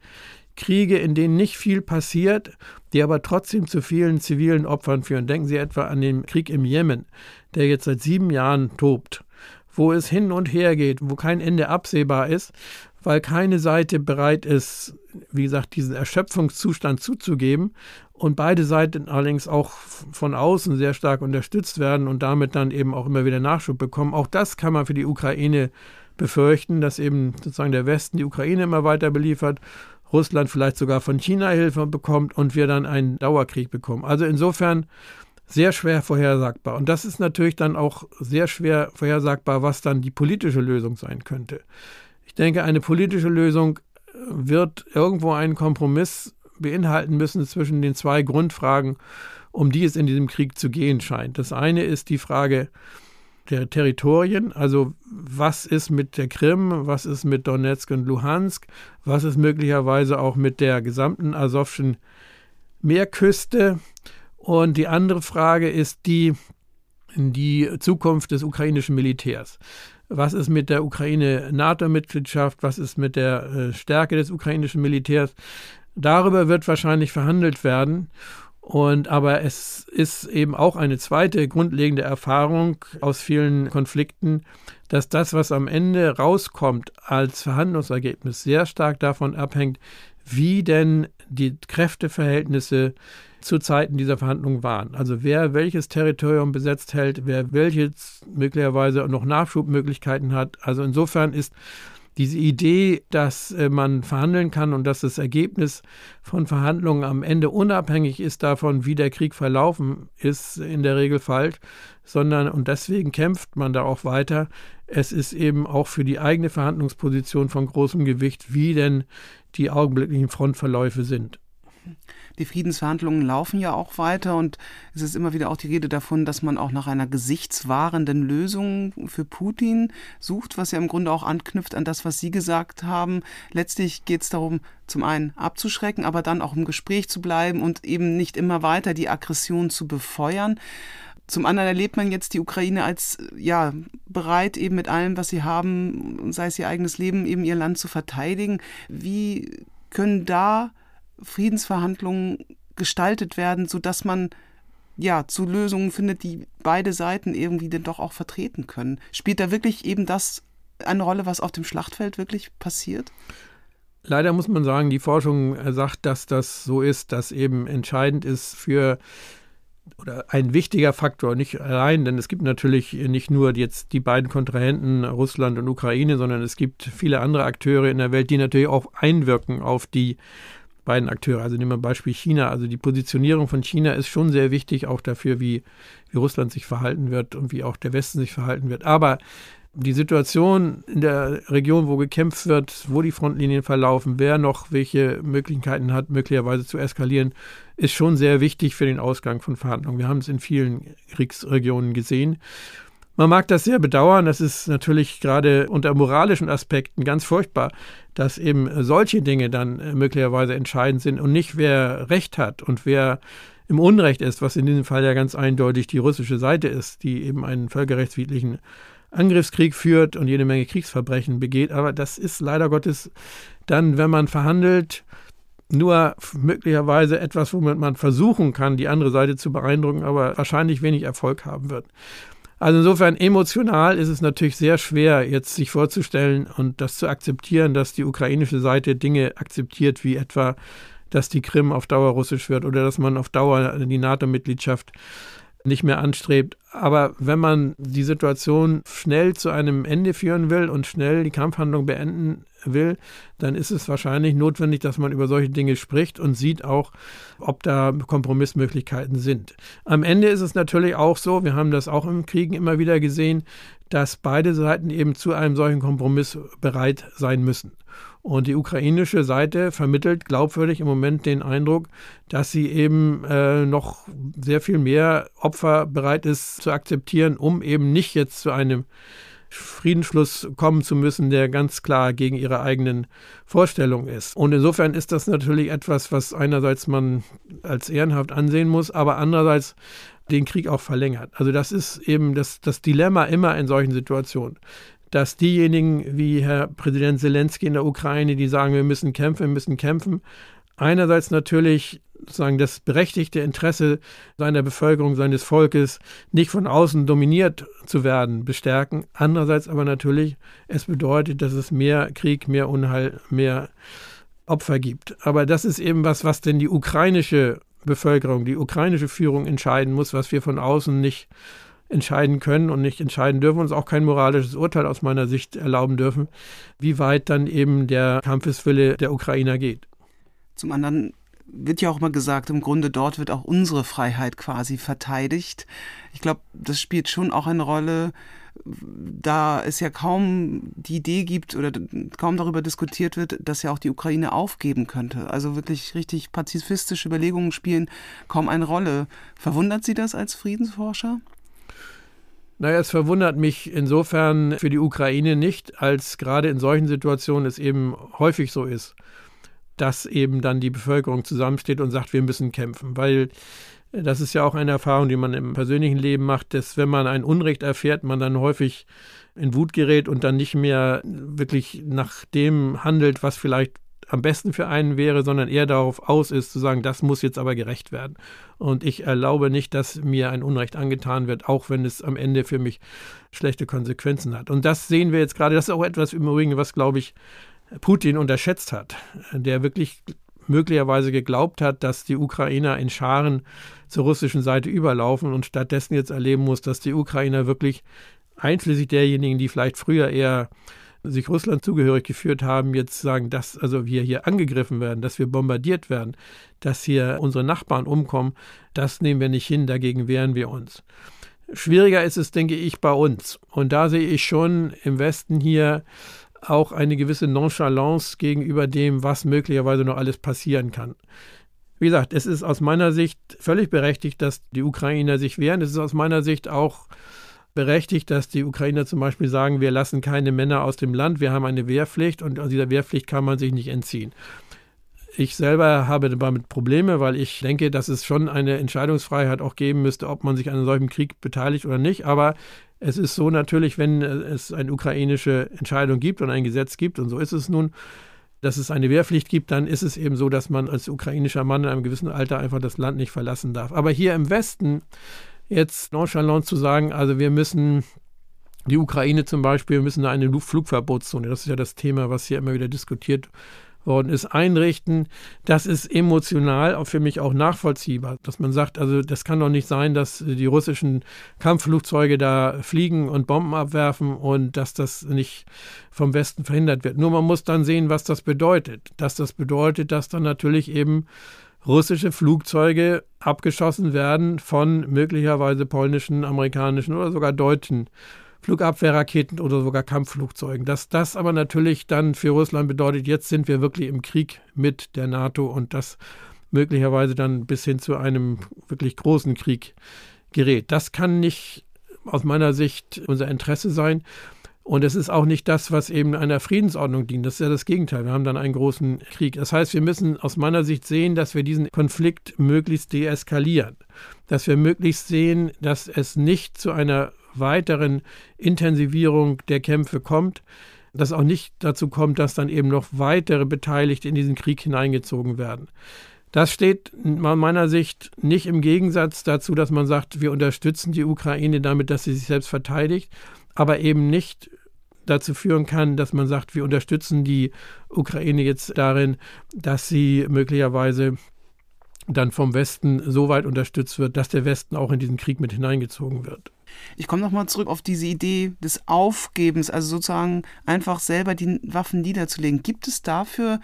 Kriege, in denen nicht viel passiert, die aber trotzdem zu vielen zivilen Opfern führen. Denken Sie etwa an den Krieg im Jemen, der jetzt seit sieben Jahren tobt, wo es hin und her geht, wo kein Ende absehbar ist, weil keine Seite bereit ist, wie gesagt, diesen Erschöpfungszustand zuzugeben und beide Seiten allerdings auch von außen sehr stark unterstützt werden und damit dann eben auch immer wieder Nachschub bekommen. Auch das kann man für die Ukraine befürchten, dass eben sozusagen der Westen die Ukraine immer weiter beliefert, Russland vielleicht sogar von China Hilfe bekommt und wir dann einen Dauerkrieg bekommen. Also insofern sehr schwer vorhersagbar. Und das ist natürlich dann auch sehr schwer vorhersagbar, was dann die politische Lösung sein könnte. Ich denke, eine politische Lösung wird irgendwo einen Kompromiss beinhalten müssen zwischen den zwei Grundfragen, um die es in diesem Krieg zu gehen scheint. Das eine ist die Frage der Territorien, also was ist mit der Krim, was ist mit Donetsk und Luhansk, was ist möglicherweise auch mit der gesamten asowschen Meerküste. Und die andere Frage ist die, die Zukunft des ukrainischen Militärs. Was ist mit der Ukraine-NATO-Mitgliedschaft, was ist mit der Stärke des ukrainischen Militärs? Darüber wird wahrscheinlich verhandelt werden. Und, aber es ist eben auch eine zweite grundlegende Erfahrung aus vielen Konflikten, dass das, was am Ende rauskommt als Verhandlungsergebnis, sehr stark davon abhängt, wie denn die Kräfteverhältnisse zu Zeiten dieser Verhandlungen waren. Also wer welches Territorium besetzt hält, wer welche möglicherweise noch Nachschubmöglichkeiten hat. Also insofern ist Diese Idee, dass man verhandeln kann und dass das Ergebnis von Verhandlungen am Ende unabhängig ist davon, wie der Krieg verlaufen ist, in der Regel falsch, sondern, und deswegen kämpft man da auch weiter, es ist eben auch für die eigene Verhandlungsposition von großem Gewicht, wie denn die augenblicklichen Frontverläufe sind. Die Friedensverhandlungen laufen ja auch weiter und es ist immer wieder auch die Rede davon, dass man auch nach einer gesichtswahrenden Lösung für Putin sucht, was ja im Grunde auch anknüpft an das, was Sie gesagt haben. Letztlich geht es darum, zum einen abzuschrecken, aber dann auch im Gespräch zu bleiben und eben nicht immer weiter die Aggression zu befeuern. Zum anderen erlebt man jetzt die Ukraine als ja bereit, eben mit allem, was sie haben, sei es ihr eigenes Leben, eben ihr Land zu verteidigen. Wie können da Friedensverhandlungen gestaltet werden, sodass man ja zu Lösungen findet, die beide Seiten irgendwie dann doch auch vertreten können? Spielt da wirklich eben das eine Rolle, was auf dem Schlachtfeld wirklich passiert? Leider muss man sagen, die Forschung sagt, dass das so ist, dass eben entscheidend ist für oder ein wichtiger Faktor, nicht allein, denn es gibt natürlich nicht nur jetzt die beiden Kontrahenten Russland und Ukraine, sondern es gibt viele andere Akteure in der Welt, die natürlich auch einwirken auf die beiden Akteure. Also nehmen wir ein Beispiel China. Also die Positionierung von China ist schon sehr wichtig, auch dafür, wie, wie Russland sich verhalten wird und wie auch der Westen sich verhalten wird. Aber die Situation in der Region, wo gekämpft wird, wo die Frontlinien verlaufen, wer noch welche Möglichkeiten hat, möglicherweise zu eskalieren, ist schon sehr wichtig für den Ausgang von Verhandlungen. Wir haben es in vielen Kriegsregionen gesehen. Man mag das sehr bedauern, das ist natürlich gerade unter moralischen Aspekten ganz furchtbar, dass eben solche Dinge dann möglicherweise entscheidend sind und nicht wer Recht hat und wer im Unrecht ist, was in diesem Fall ja ganz eindeutig die russische Seite ist, die eben einen völkerrechtswidrigen Angriffskrieg führt und jede Menge Kriegsverbrechen begeht. Aber das ist leider Gottes dann, wenn man verhandelt, nur möglicherweise etwas, womit man versuchen kann, die andere Seite zu beeindrucken, aber wahrscheinlich wenig Erfolg haben wird. Also insofern emotional ist es natürlich sehr schwer, jetzt sich vorzustellen und das zu akzeptieren, dass die ukrainische Seite Dinge akzeptiert, wie etwa, dass die Krim auf Dauer russisch wird oder dass man auf Dauer die NATO-Mitgliedschaft nicht mehr anstrebt. Aber wenn man die Situation schnell zu einem Ende führen will und schnell die Kampfhandlung beenden will, dann ist es wahrscheinlich notwendig, dass man über solche Dinge spricht und sieht auch, ob da Kompromissmöglichkeiten sind. Am Ende ist es natürlich auch so, wir haben das auch im Kriegen immer wieder gesehen, dass beide Seiten eben zu einem solchen Kompromiss bereit sein müssen. Und die ukrainische Seite vermittelt glaubwürdig im Moment den Eindruck, dass sie eben äh, noch sehr viel mehr Opfer bereit ist zu akzeptieren, um eben nicht jetzt zu einem Friedensschluss kommen zu müssen, der ganz klar gegen ihre eigenen Vorstellungen ist. Und insofern ist das natürlich etwas, was einerseits man als ehrenhaft ansehen muss, aber andererseits den Krieg auch verlängert. Also das ist eben das, das Dilemma immer in solchen Situationen, dass diejenigen wie Herr Präsident Zelensky in der Ukraine, die sagen, wir müssen kämpfen, wir müssen kämpfen, einerseits natürlich sozusagen das berechtigte Interesse seiner Bevölkerung, seines Volkes, nicht von außen dominiert zu werden, bestärken. Andererseits aber natürlich, es bedeutet, dass es mehr Krieg, mehr Unheil, mehr Opfer gibt. Aber das ist eben was, was denn die ukrainische Bevölkerung, die ukrainische Führung entscheiden muss, was wir von außen nicht entscheiden können und nicht entscheiden dürfen, uns auch kein moralisches Urteil aus meiner Sicht erlauben dürfen, wie weit dann eben der Kampfeswille der Ukrainer geht. Zum anderen wird ja auch mal gesagt, im Grunde dort wird auch unsere Freiheit quasi verteidigt. Ich glaube, das spielt schon auch eine Rolle, da es ja kaum die Idee gibt oder kaum darüber diskutiert wird, dass ja auch die Ukraine aufgeben könnte. Also wirklich richtig pazifistische Überlegungen spielen kaum eine Rolle. Verwundert Sie das als Friedensforscher? Naja, es verwundert mich insofern für die Ukraine nicht, als gerade in solchen Situationen es eben häufig so ist, dass eben dann die Bevölkerung zusammensteht und sagt, wir müssen kämpfen. Weil das ist ja auch eine Erfahrung, die man im persönlichen Leben macht, dass wenn man ein Unrecht erfährt, man dann häufig in Wut gerät und dann nicht mehr wirklich nach dem handelt, was vielleicht am besten für einen wäre, sondern eher darauf aus ist, zu sagen, das muss jetzt aber gerecht werden. Und ich erlaube nicht, dass mir ein Unrecht angetan wird, auch wenn es am Ende für mich schlechte Konsequenzen hat. Und das sehen wir jetzt gerade. Das ist auch etwas im Übrigen, was, glaube ich, Putin unterschätzt hat, der wirklich möglicherweise geglaubt hat, dass die Ukrainer in Scharen zur russischen Seite überlaufen und stattdessen jetzt erleben muss, dass die Ukrainer wirklich einschließlich derjenigen, die vielleicht früher eher sich Russland zugehörig geführt haben, jetzt sagen, dass also wir hier angegriffen werden, dass wir bombardiert werden, dass hier unsere Nachbarn umkommen, das nehmen wir nicht hin, dagegen wehren wir uns. Schwieriger ist es, denke ich, bei uns. Und da sehe ich schon im Westen hier auch eine gewisse Nonchalance gegenüber dem, was möglicherweise noch alles passieren kann. Wie gesagt, es ist aus meiner Sicht völlig berechtigt, dass die Ukrainer sich wehren. Es ist aus meiner Sicht auch berechtigt, dass die Ukrainer zum Beispiel sagen, wir lassen keine Männer aus dem Land, wir haben eine Wehrpflicht und dieser Wehrpflicht kann man sich nicht entziehen. Ich selber habe damit Probleme, weil ich denke, dass es schon eine Entscheidungsfreiheit auch geben müsste, ob man sich an einem solchen Krieg beteiligt oder nicht. Aber es ist so natürlich, wenn es eine ukrainische Entscheidung gibt und ein Gesetz gibt, und so ist es nun, dass es eine Wehrpflicht gibt, dann ist es eben so, dass man als ukrainischer Mann in einem gewissen Alter einfach das Land nicht verlassen darf. Aber hier im Westen jetzt nonchalant zu sagen, also wir müssen, die Ukraine zum Beispiel, wir müssen eine Flugverbotszone, das ist ja das Thema, was hier immer wieder diskutiert worden ist, einrichten, das ist emotional auch für mich auch nachvollziehbar, dass man sagt, also das kann doch nicht sein, dass die russischen Kampfflugzeuge da fliegen und Bomben abwerfen und dass das nicht vom Westen verhindert wird. Nur man muss dann sehen, was das bedeutet. Dass das bedeutet, dass dann natürlich eben russische Flugzeuge abgeschossen werden von möglicherweise polnischen, amerikanischen oder sogar deutschen Flugabwehrraketen oder sogar Kampfflugzeugen. Dass das aber natürlich dann für Russland bedeutet, jetzt sind wir wirklich im Krieg mit der NATO und das möglicherweise dann bis hin zu einem wirklich großen Krieg gerät. Das kann nicht aus meiner Sicht unser Interesse sein. Und es ist auch nicht das, was eben einer Friedensordnung dient. Das ist ja das Gegenteil. Wir haben dann einen großen Krieg. Das heißt, wir müssen aus meiner Sicht sehen, dass wir diesen Konflikt möglichst deeskalieren. Dass wir möglichst sehen, dass es nicht zu einer weiteren Intensivierung der Kämpfe kommt, dass auch nicht dazu kommt, dass dann eben noch weitere Beteiligte in diesen Krieg hineingezogen werden. Das steht aus meiner Sicht nicht im Gegensatz dazu, dass man sagt, wir unterstützen die Ukraine damit, dass sie sich selbst verteidigt, aber eben nicht dazu führen kann, dass man sagt, wir unterstützen die Ukraine jetzt darin, dass sie möglicherweise dann vom Westen so weit unterstützt wird, dass der Westen auch in diesen Krieg mit hineingezogen wird. Ich komme nochmal zurück auf diese Idee des Aufgebens, also sozusagen einfach selber die Waffen niederzulegen. Gibt es dafür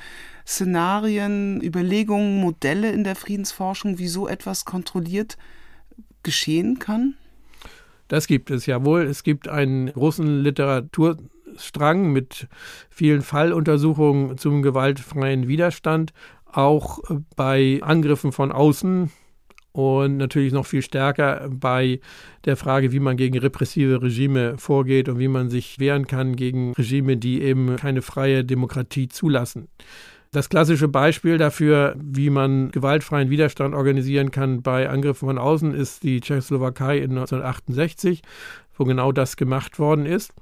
Szenarien, Überlegungen, Modelle in der Friedensforschung, wie so etwas kontrolliert geschehen kann? Das gibt es ja wohl. Es gibt einen großen Literaturstrang mit vielen Falluntersuchungen zum gewaltfreien Widerstand, auch bei Angriffen von außen und natürlich noch viel stärker bei der Frage, wie man gegen repressive Regime vorgeht und wie man sich wehren kann gegen Regime, die eben keine freie Demokratie zulassen. Das klassische Beispiel dafür, wie man gewaltfreien Widerstand organisieren kann bei Angriffen von außen, ist die Tschechoslowakei in neunzehnhundertachtundsechzig, wo genau das gemacht worden ist.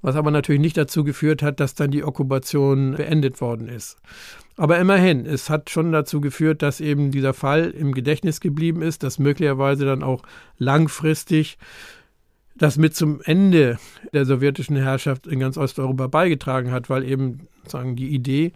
Was aber natürlich nicht dazu geführt hat, dass dann die Okkupation beendet worden ist. Aber immerhin, es hat schon dazu geführt, dass eben dieser Fall im Gedächtnis geblieben ist, dass möglicherweise dann auch langfristig das mit zum Ende der sowjetischen Herrschaft in ganz Osteuropa beigetragen hat, weil eben sagen, die Idee,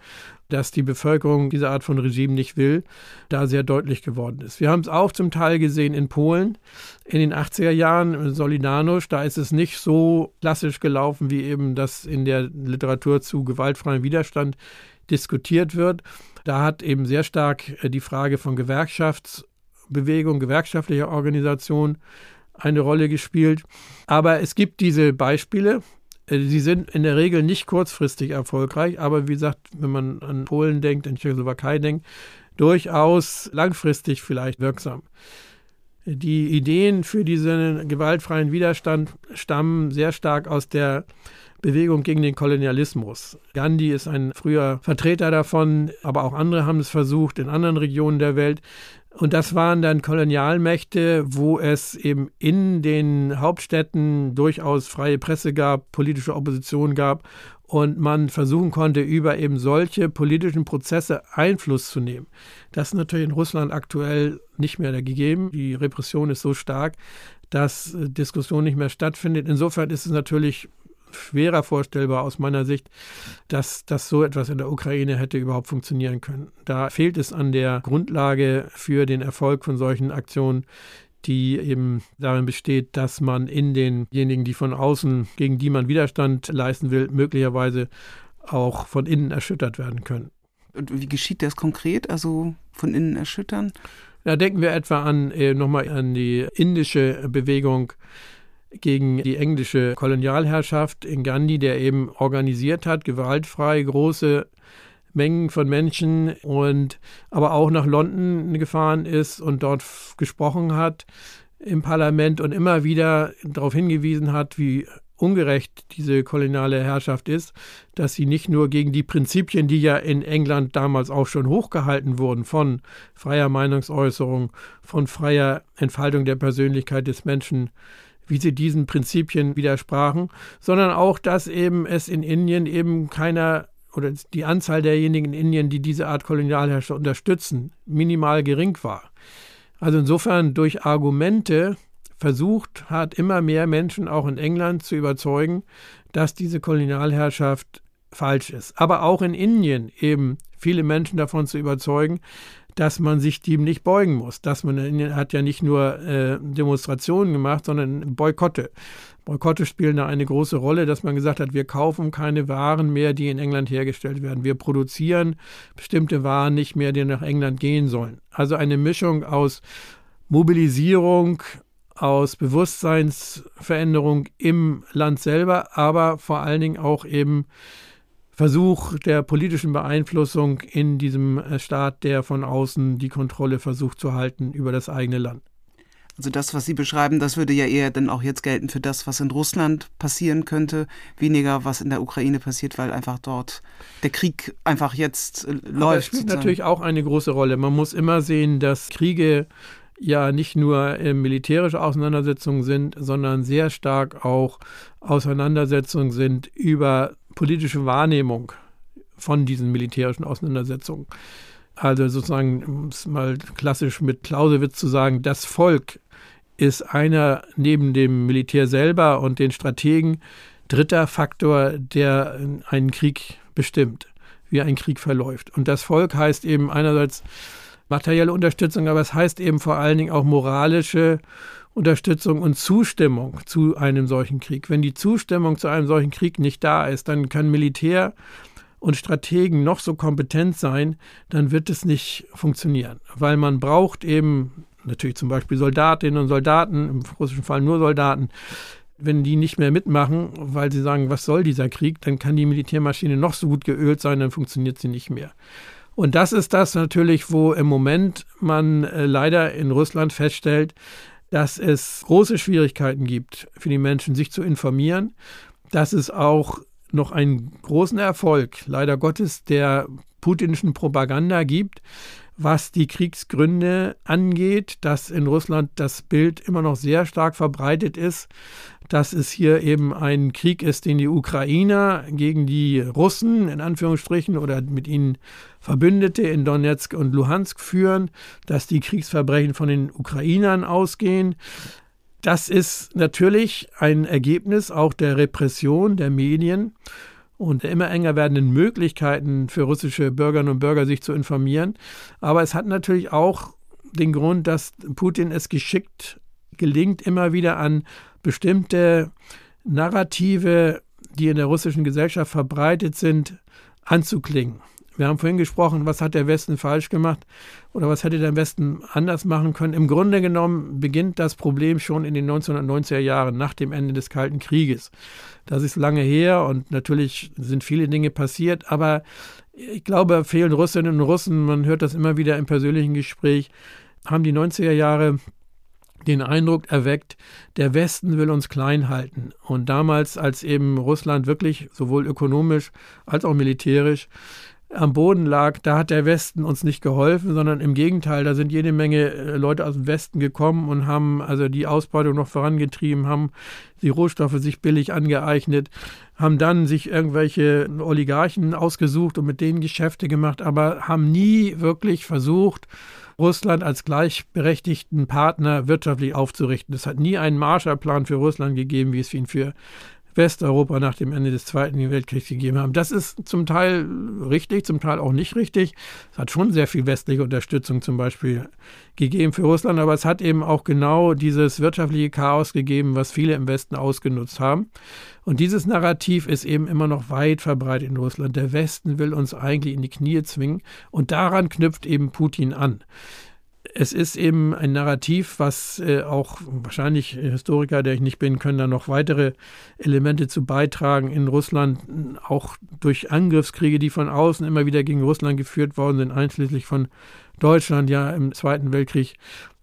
dass die Bevölkerung diese Art von Regime nicht will, da sehr deutlich geworden ist. Wir haben es auch zum Teil gesehen in Polen in den achtziger Jahren, in Solidarność, da ist es nicht so klassisch gelaufen, wie eben das in der Literatur zu gewaltfreiem Widerstand diskutiert wird. Da hat eben sehr stark die Frage von Gewerkschaftsbewegung, gewerkschaftlicher Organisation eine Rolle gespielt. Aber es gibt diese Beispiele. Sie sind in der Regel nicht kurzfristig erfolgreich, aber wie gesagt, wenn man an Polen denkt, an Tschechoslowakei denkt, durchaus langfristig vielleicht wirksam. Die Ideen für diesen gewaltfreien Widerstand stammen sehr stark aus der Bewegung gegen den Kolonialismus. Gandhi ist ein früher Vertreter davon, aber auch andere haben es versucht in anderen Regionen der Welt. Und das waren dann Kolonialmächte, wo es eben in den Hauptstädten durchaus freie Presse gab, politische Opposition gab und man versuchen konnte, über eben solche politischen Prozesse Einfluss zu nehmen. Das ist natürlich in Russland aktuell nicht mehr gegeben. Die Repression ist so stark, dass Diskussion nicht mehr stattfindet. Insofern ist es natürlich schwerer vorstellbar aus meiner Sicht, dass, dass so etwas in der Ukraine hätte überhaupt funktionieren können. Da fehlt es an der Grundlage für den Erfolg von solchen Aktionen, die eben darin besteht, dass man in denjenigen, die von außen, gegen die man Widerstand leisten will, möglicherweise auch von innen erschüttert werden können. Und wie geschieht das konkret, also von innen erschüttern? Da denken wir etwa an, nochmal an die indische Bewegung gegen die englische Kolonialherrschaft in Gandhi, der eben organisiert hat, gewaltfrei große Mengen von Menschen und aber auch nach London gefahren ist und dort gesprochen hat im Parlament und immer wieder darauf hingewiesen hat, wie ungerecht diese koloniale Herrschaft ist, dass sie nicht nur gegen die Prinzipien, die ja in England damals auch schon hochgehalten wurden, von freier Meinungsäußerung, von freier Entfaltung der Persönlichkeit des Menschen, wie sie diesen Prinzipien widersprachen, sondern auch, dass eben es in Indien eben keiner oder die Anzahl derjenigen in Indien, die diese Art Kolonialherrschaft unterstützen, minimal gering war. Also insofern durch Argumente versucht hat, immer mehr Menschen auch in England zu überzeugen, dass diese Kolonialherrschaft falsch ist. Aber auch in Indien eben viele Menschen davon zu überzeugen, dass man sich dem nicht beugen muss. Dass man, Indien hat ja nicht nur äh, Demonstrationen gemacht, sondern Boykotte. Boykotte spielen da eine große Rolle, dass man gesagt hat, wir kaufen keine Waren mehr, die in England hergestellt werden. Wir produzieren bestimmte Waren nicht mehr, die nach England gehen sollen. Also eine Mischung aus Mobilisierung, aus Bewusstseinsveränderung im Land selber, aber vor allen Dingen auch eben Versuch der politischen Beeinflussung in diesem Staat, der von außen die Kontrolle versucht zu halten über das eigene Land. Also das, was Sie beschreiben, das würde ja eher dann auch jetzt gelten für das, was in Russland passieren könnte, weniger was in der Ukraine passiert, weil einfach dort der Krieg einfach jetzt läuft. Aber das spielt natürlich auch eine große Rolle. Man muss immer sehen, dass Kriege ja nicht nur äh, militärische Auseinandersetzungen sind, sondern sehr stark auch Auseinandersetzungen sind über politische Wahrnehmung von diesen militärischen Auseinandersetzungen. Also sozusagen, um es mal klassisch mit Clausewitz zu sagen, das Volk ist einer neben dem Militär selber und den Strategen dritter Faktor, der einen Krieg bestimmt, wie ein Krieg verläuft. Und das Volk heißt eben einerseits materielle Unterstützung, aber es heißt eben vor allen Dingen auch moralische Unterstützung und Zustimmung zu einem solchen Krieg. Wenn die Zustimmung zu einem solchen Krieg nicht da ist, dann kann Militär und Strategen noch so kompetent sein, dann wird es nicht funktionieren. Weil man braucht eben natürlich zum Beispiel Soldatinnen und Soldaten, im russischen Fall nur Soldaten. Wenn die nicht mehr mitmachen, weil sie sagen, was soll dieser Krieg, dann kann die Militärmaschine noch so gut geölt sein, dann funktioniert sie nicht mehr. Und das ist das natürlich, wo im Moment man leider in Russland feststellt, dass es große Schwierigkeiten gibt für die Menschen, sich zu informieren, dass es auch noch einen großen Erfolg, leider Gottes, der putinschen Propaganda gibt, was die Kriegsgründe angeht, dass in Russland das Bild immer noch sehr stark verbreitet ist, dass es hier eben ein Krieg ist, den die Ukrainer gegen die Russen, in Anführungsstrichen, oder mit ihnen Verbündete in Donetsk und Luhansk führen, dass die Kriegsverbrechen von den Ukrainern ausgehen. Das ist natürlich ein Ergebnis auch der Repression der Medien und der immer enger werdenden Möglichkeiten für russische Bürgerinnen und Bürger, sich zu informieren. Aber es hat natürlich auch den Grund, dass Putin es geschickt gelingt, immer wieder an bestimmte Narrative, die in der russischen Gesellschaft verbreitet sind, anzuklingen. Wir haben vorhin gesprochen, was hat der Westen falsch gemacht oder was hätte der Westen anders machen können. Im Grunde genommen beginnt das Problem schon in den neunzehnhundertneunziger Jahren, nach dem Ende des Kalten Krieges. Das ist lange her und natürlich sind viele Dinge passiert, aber ich glaube, fehlen Russinnen und Russen, man hört das immer wieder im persönlichen Gespräch, haben die neunziger Jahre den Eindruck erweckt, der Westen will uns klein halten. Und damals, als eben Russland wirklich sowohl ökonomisch als auch militärisch am Boden lag, da hat der Westen uns nicht geholfen, sondern im Gegenteil, da sind jede Menge Leute aus dem Westen gekommen und haben also die Ausbeutung noch vorangetrieben, haben die Rohstoffe sich billig angeeignet, haben dann sich irgendwelche Oligarchen ausgesucht und mit denen Geschäfte gemacht, aber haben nie wirklich versucht, Russland als gleichberechtigten Partner wirtschaftlich aufzurichten. Es hat nie einen Marshallplan für Russland gegeben, wie es ihn für Westeuropa nach dem Ende des Zweiten Weltkriegs gegeben haben. Das ist zum Teil richtig, zum Teil auch nicht richtig. Es hat schon sehr viel westliche Unterstützung zum Beispiel gegeben für Russland, aber es hat eben auch genau dieses wirtschaftliche Chaos gegeben, was viele im Westen ausgenutzt haben. Und dieses Narrativ ist eben immer noch weit verbreitet in Russland. Der Westen will uns eigentlich in die Knie zwingen und daran knüpft eben Putin an. Es ist eben ein Narrativ, was äh, auch wahrscheinlich Historiker, der ich nicht bin, können da noch weitere Elemente zu beitragen in Russland, auch durch Angriffskriege, die von außen immer wieder gegen Russland geführt worden sind, einschließlich von Deutschland ja im Zweiten Weltkrieg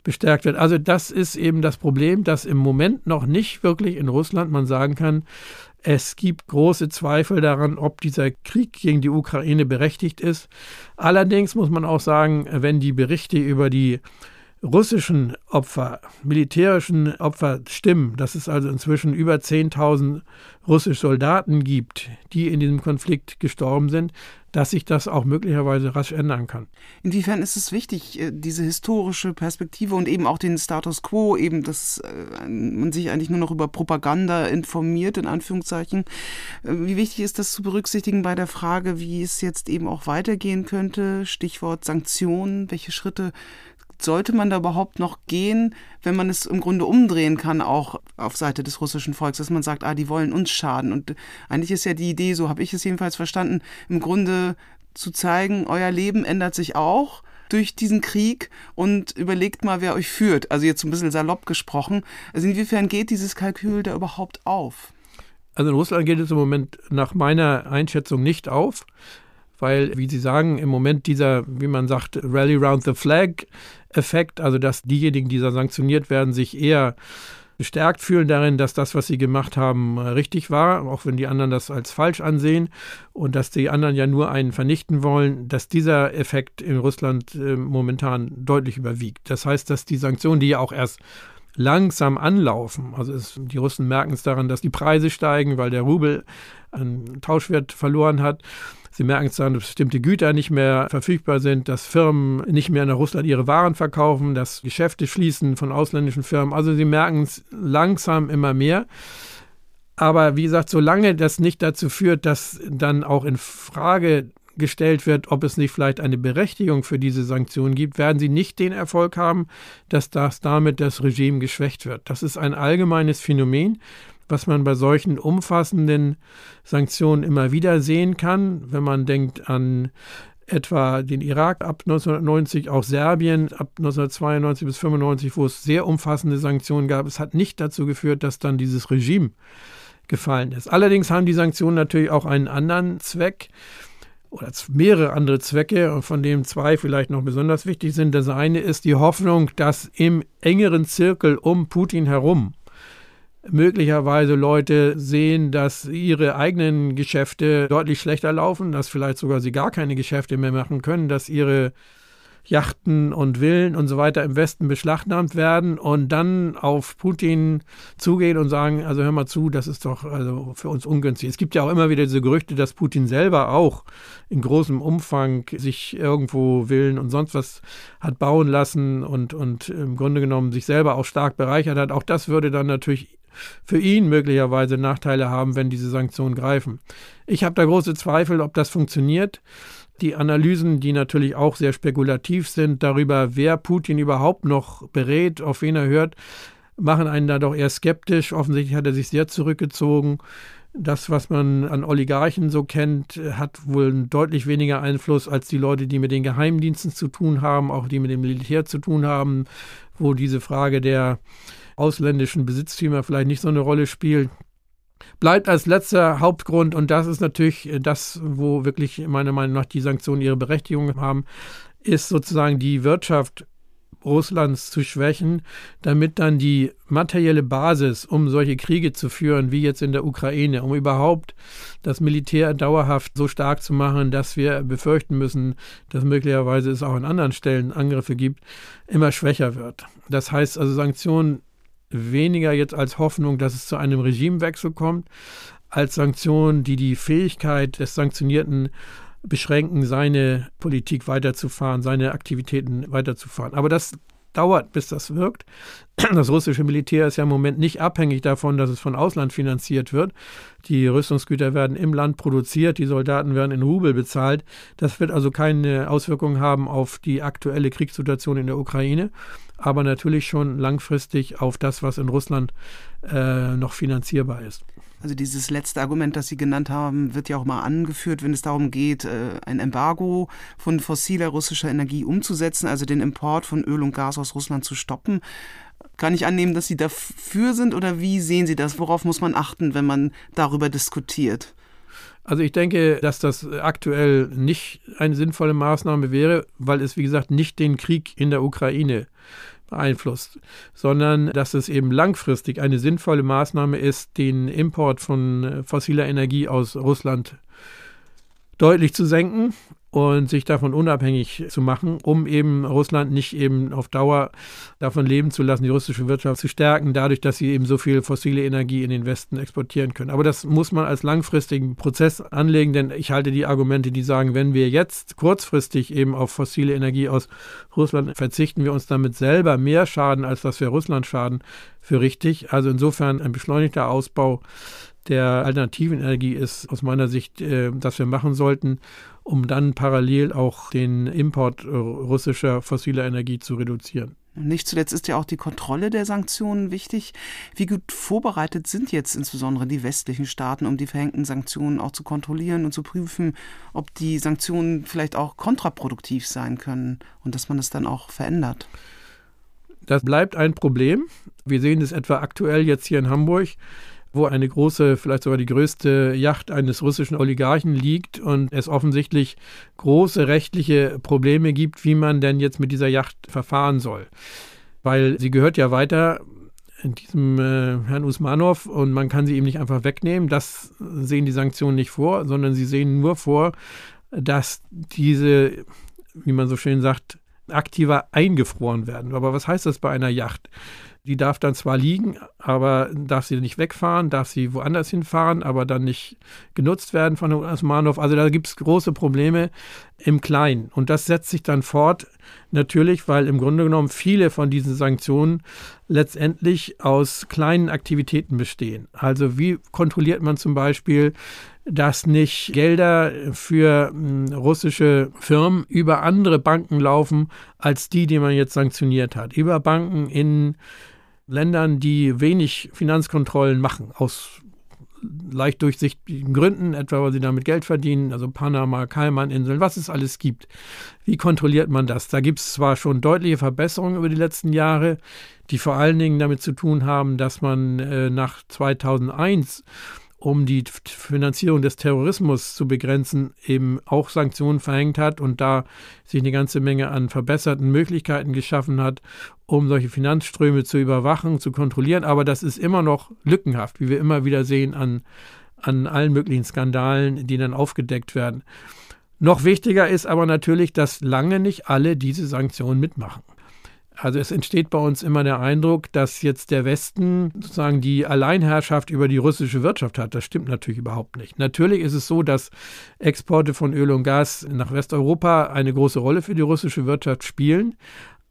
bestärkt wird. Also das ist eben das Problem, dass im Moment noch nicht wirklich in Russland man sagen kann, es gibt große Zweifel daran, ob dieser Krieg gegen die Ukraine berechtigt ist. Allerdings muss man auch sagen, wenn die Berichte über die russischen Opfer, militärischen Opfer stimmen, dass es also inzwischen über zehntausend russische Soldaten gibt, die in diesem Konflikt gestorben sind, dass sich das auch möglicherweise rasch ändern kann. Inwiefern ist es wichtig, diese historische Perspektive und eben auch den Status quo, eben dass man sich eigentlich nur noch über Propaganda informiert, in Anführungszeichen. Wie wichtig ist das zu berücksichtigen bei der Frage, wie es jetzt eben auch weitergehen könnte? Stichwort Sanktionen. Welche Schritte sollte man da überhaupt noch gehen, wenn man es im Grunde umdrehen kann, auch auf Seite des russischen Volkes, dass man sagt, ah, die wollen uns schaden. Und eigentlich ist ja die Idee, so habe ich es jedenfalls verstanden, im Grunde zu zeigen, euer Leben ändert sich auch durch diesen Krieg und überlegt mal, wer euch führt. Also jetzt ein bisschen salopp gesprochen. Also inwiefern geht dieses Kalkül da überhaupt auf? Also in Russland geht es im Moment nach meiner Einschätzung nicht auf, weil, wie Sie sagen, im Moment dieser, wie man sagt, Rally round the flag Effekt, also dass diejenigen, die da sanktioniert werden, sich eher bestärkt fühlen darin, dass das, was sie gemacht haben, richtig war, auch wenn die anderen das als falsch ansehen und dass die anderen ja nur einen vernichten wollen, dass dieser Effekt in Russland äh, momentan deutlich überwiegt. Das heißt, dass die Sanktionen, die ja auch erst langsam anlaufen. Also es, die Russen merken es daran, dass die Preise steigen, weil der Rubel an Tauschwert verloren hat. Sie merken es daran, dass bestimmte Güter nicht mehr verfügbar sind, dass Firmen nicht mehr nach Russland ihre Waren verkaufen, dass Geschäfte schließen von ausländischen Firmen. Also sie merken es langsam immer mehr. Aber wie gesagt, solange das nicht dazu führt, dass dann auch in Frage gestellt wird, ob es nicht vielleicht eine Berechtigung für diese Sanktionen gibt, werden sie nicht den Erfolg haben, dass das damit das Regime geschwächt wird. Das ist ein allgemeines Phänomen, was man bei solchen umfassenden Sanktionen immer wieder sehen kann, wenn man denkt an etwa den Irak ab neunzehnhundertneunzig, auch Serbien ab neunzehnhundertzweiundneunzig bis neunzehnhundertfünfundneunzig, wo es sehr umfassende Sanktionen gab. Es hat nicht dazu geführt, dass dann dieses Regime gefallen ist. Allerdings haben die Sanktionen natürlich auch einen anderen Zweck, oder mehrere andere Zwecke, von denen zwei vielleicht noch besonders wichtig sind. Das eine ist die Hoffnung, dass im engeren Zirkel um Putin herum möglicherweise Leute sehen, dass ihre eigenen Geschäfte deutlich schlechter laufen, dass vielleicht sogar sie gar keine Geschäfte mehr machen können, dass ihre Yachten und Villen und so weiter im Westen beschlagnahmt werden und dann auf Putin zugehen und sagen, also hör mal zu, das ist doch also für uns ungünstig. Es gibt ja auch immer wieder diese Gerüchte, dass Putin selber auch in großem Umfang sich irgendwo Villen und sonst was hat bauen lassen und, und im Grunde genommen sich selber auch stark bereichert hat. Auch das würde dann natürlich für ihn möglicherweise Nachteile haben, wenn diese Sanktionen greifen. Ich habe da große Zweifel, ob das funktioniert. Die Analysen, die natürlich auch sehr spekulativ sind, darüber, wer Putin überhaupt noch berät, auf wen er hört, machen einen da doch eher skeptisch. Offensichtlich hat er sich sehr zurückgezogen. Das, was man an Oligarchen so kennt, hat wohl deutlich weniger Einfluss als die Leute, die mit den Geheimdiensten zu tun haben, auch die mit dem Militär zu tun haben, wo diese Frage der ausländischen Besitztümer vielleicht nicht so eine Rolle spielt. Bleibt als letzter Hauptgrund, und das ist natürlich das, wo wirklich meiner Meinung nach die Sanktionen ihre Berechtigung haben, ist sozusagen die Wirtschaft Russlands zu schwächen, damit dann die materielle Basis, um solche Kriege zu führen, wie jetzt in der Ukraine, um überhaupt das Militär dauerhaft so stark zu machen, dass wir befürchten müssen, dass möglicherweise es auch an anderen Stellen Angriffe gibt, immer schwächer wird. Das heißt also Sanktionen weniger jetzt als Hoffnung, dass es zu einem Regimewechsel kommt, als Sanktionen, die die Fähigkeit des Sanktionierten beschränken, seine Politik weiterzufahren, seine Aktivitäten weiterzufahren. Aber das dauert, bis das wirkt. Das russische Militär ist ja im Moment nicht abhängig davon, dass es von Ausland finanziert wird. Die Rüstungsgüter werden im Land produziert, die Soldaten werden in Rubel bezahlt. Das wird also keine Auswirkungen haben auf die aktuelle Kriegssituation in der Ukraine, aber natürlich schon langfristig auf das, was in Russland äh, noch finanzierbar ist. Also dieses letzte Argument, das Sie genannt haben, wird ja auch mal angeführt, wenn es darum geht, ein Embargo von fossiler russischer Energie umzusetzen, also den Import von Öl und Gas aus Russland zu stoppen. Kann ich annehmen, dass Sie dafür sind, oder wie sehen Sie das? Worauf muss man achten, wenn man darüber diskutiert? Also ich denke, dass das aktuell nicht eine sinnvolle Maßnahme wäre, weil es, wie gesagt, nicht den Krieg in der Ukraine beeinflusst, sondern dass es eben langfristig eine sinnvolle Maßnahme ist, den Import von fossiler Energie aus Russland deutlich zu senken und sich davon unabhängig zu machen, um eben Russland nicht eben auf Dauer davon leben zu lassen, die russische Wirtschaft zu stärken, dadurch, dass sie eben so viel fossile Energie in den Westen exportieren können. Aber das muss man als langfristigen Prozess anlegen, denn ich halte die Argumente, die sagen, wenn wir jetzt kurzfristig eben auf fossile Energie aus Russland verzichten, wir uns damit selber mehr schaden, als dass wir Russland schaden, für richtig. Also insofern ein beschleunigter Ausbau der alternativen Energie ist aus meiner Sicht, äh, dass wir machen sollten, um dann parallel auch den Import russischer fossiler Energie zu reduzieren. Nicht zuletzt ist ja auch die Kontrolle der Sanktionen wichtig. Wie gut vorbereitet sind jetzt insbesondere die westlichen Staaten, um die verhängten Sanktionen auch zu kontrollieren und zu prüfen, ob die Sanktionen vielleicht auch kontraproduktiv sein können und dass man das dann auch verändert? Das bleibt ein Problem. Wir sehen es etwa aktuell jetzt hier in Hamburg, wo eine große, vielleicht sogar die größte Yacht eines russischen Oligarchen liegt und es offensichtlich große rechtliche Probleme gibt, wie man denn jetzt mit dieser Yacht verfahren soll. Weil sie gehört ja weiter in diesem äh, Herrn Usmanow und man kann sie eben nicht einfach wegnehmen. Das sehen die Sanktionen nicht vor, sondern sie sehen nur vor, dass diese, wie man so schön sagt, aktiver eingefroren werden. Aber was heißt das bei einer Yacht? Die darf dann zwar liegen, aber darf sie nicht wegfahren, darf sie woanders hinfahren, aber dann nicht genutzt werden von Usmanow. Also da gibt es große Probleme im Kleinen. Und das setzt sich dann fort, natürlich, weil im Grunde genommen viele von diesen Sanktionen letztendlich aus kleinen Aktivitäten bestehen. Also wie kontrolliert man zum Beispiel, dass nicht Gelder für russische Firmen über andere Banken laufen, als die, die man jetzt sanktioniert hat. Über Banken in Ländern, die wenig Finanzkontrollen machen, aus leicht durchsichtigen Gründen, etwa weil sie damit Geld verdienen, also Panama, Kaimaninseln, was es alles gibt. Wie kontrolliert man das? Da gibt es zwar schon deutliche Verbesserungen über die letzten Jahre, die vor allen Dingen damit zu tun haben, dass man äh, nach zweitausendeins, um die Finanzierung des Terrorismus zu begrenzen, eben auch Sanktionen verhängt hat und da sich eine ganze Menge an verbesserten Möglichkeiten geschaffen hat, um solche Finanzströme zu überwachen, zu kontrollieren. Aber das ist immer noch lückenhaft, wie wir immer wieder sehen an, an allen möglichen Skandalen, die dann aufgedeckt werden. Noch wichtiger ist aber natürlich, dass lange nicht alle diese Sanktionen mitmachen. Also es entsteht bei uns immer der Eindruck, dass jetzt der Westen sozusagen die Alleinherrschaft über die russische Wirtschaft hat. Das stimmt natürlich überhaupt nicht. Natürlich ist es so, dass Exporte von Öl und Gas nach Westeuropa eine große Rolle für die russische Wirtschaft spielen.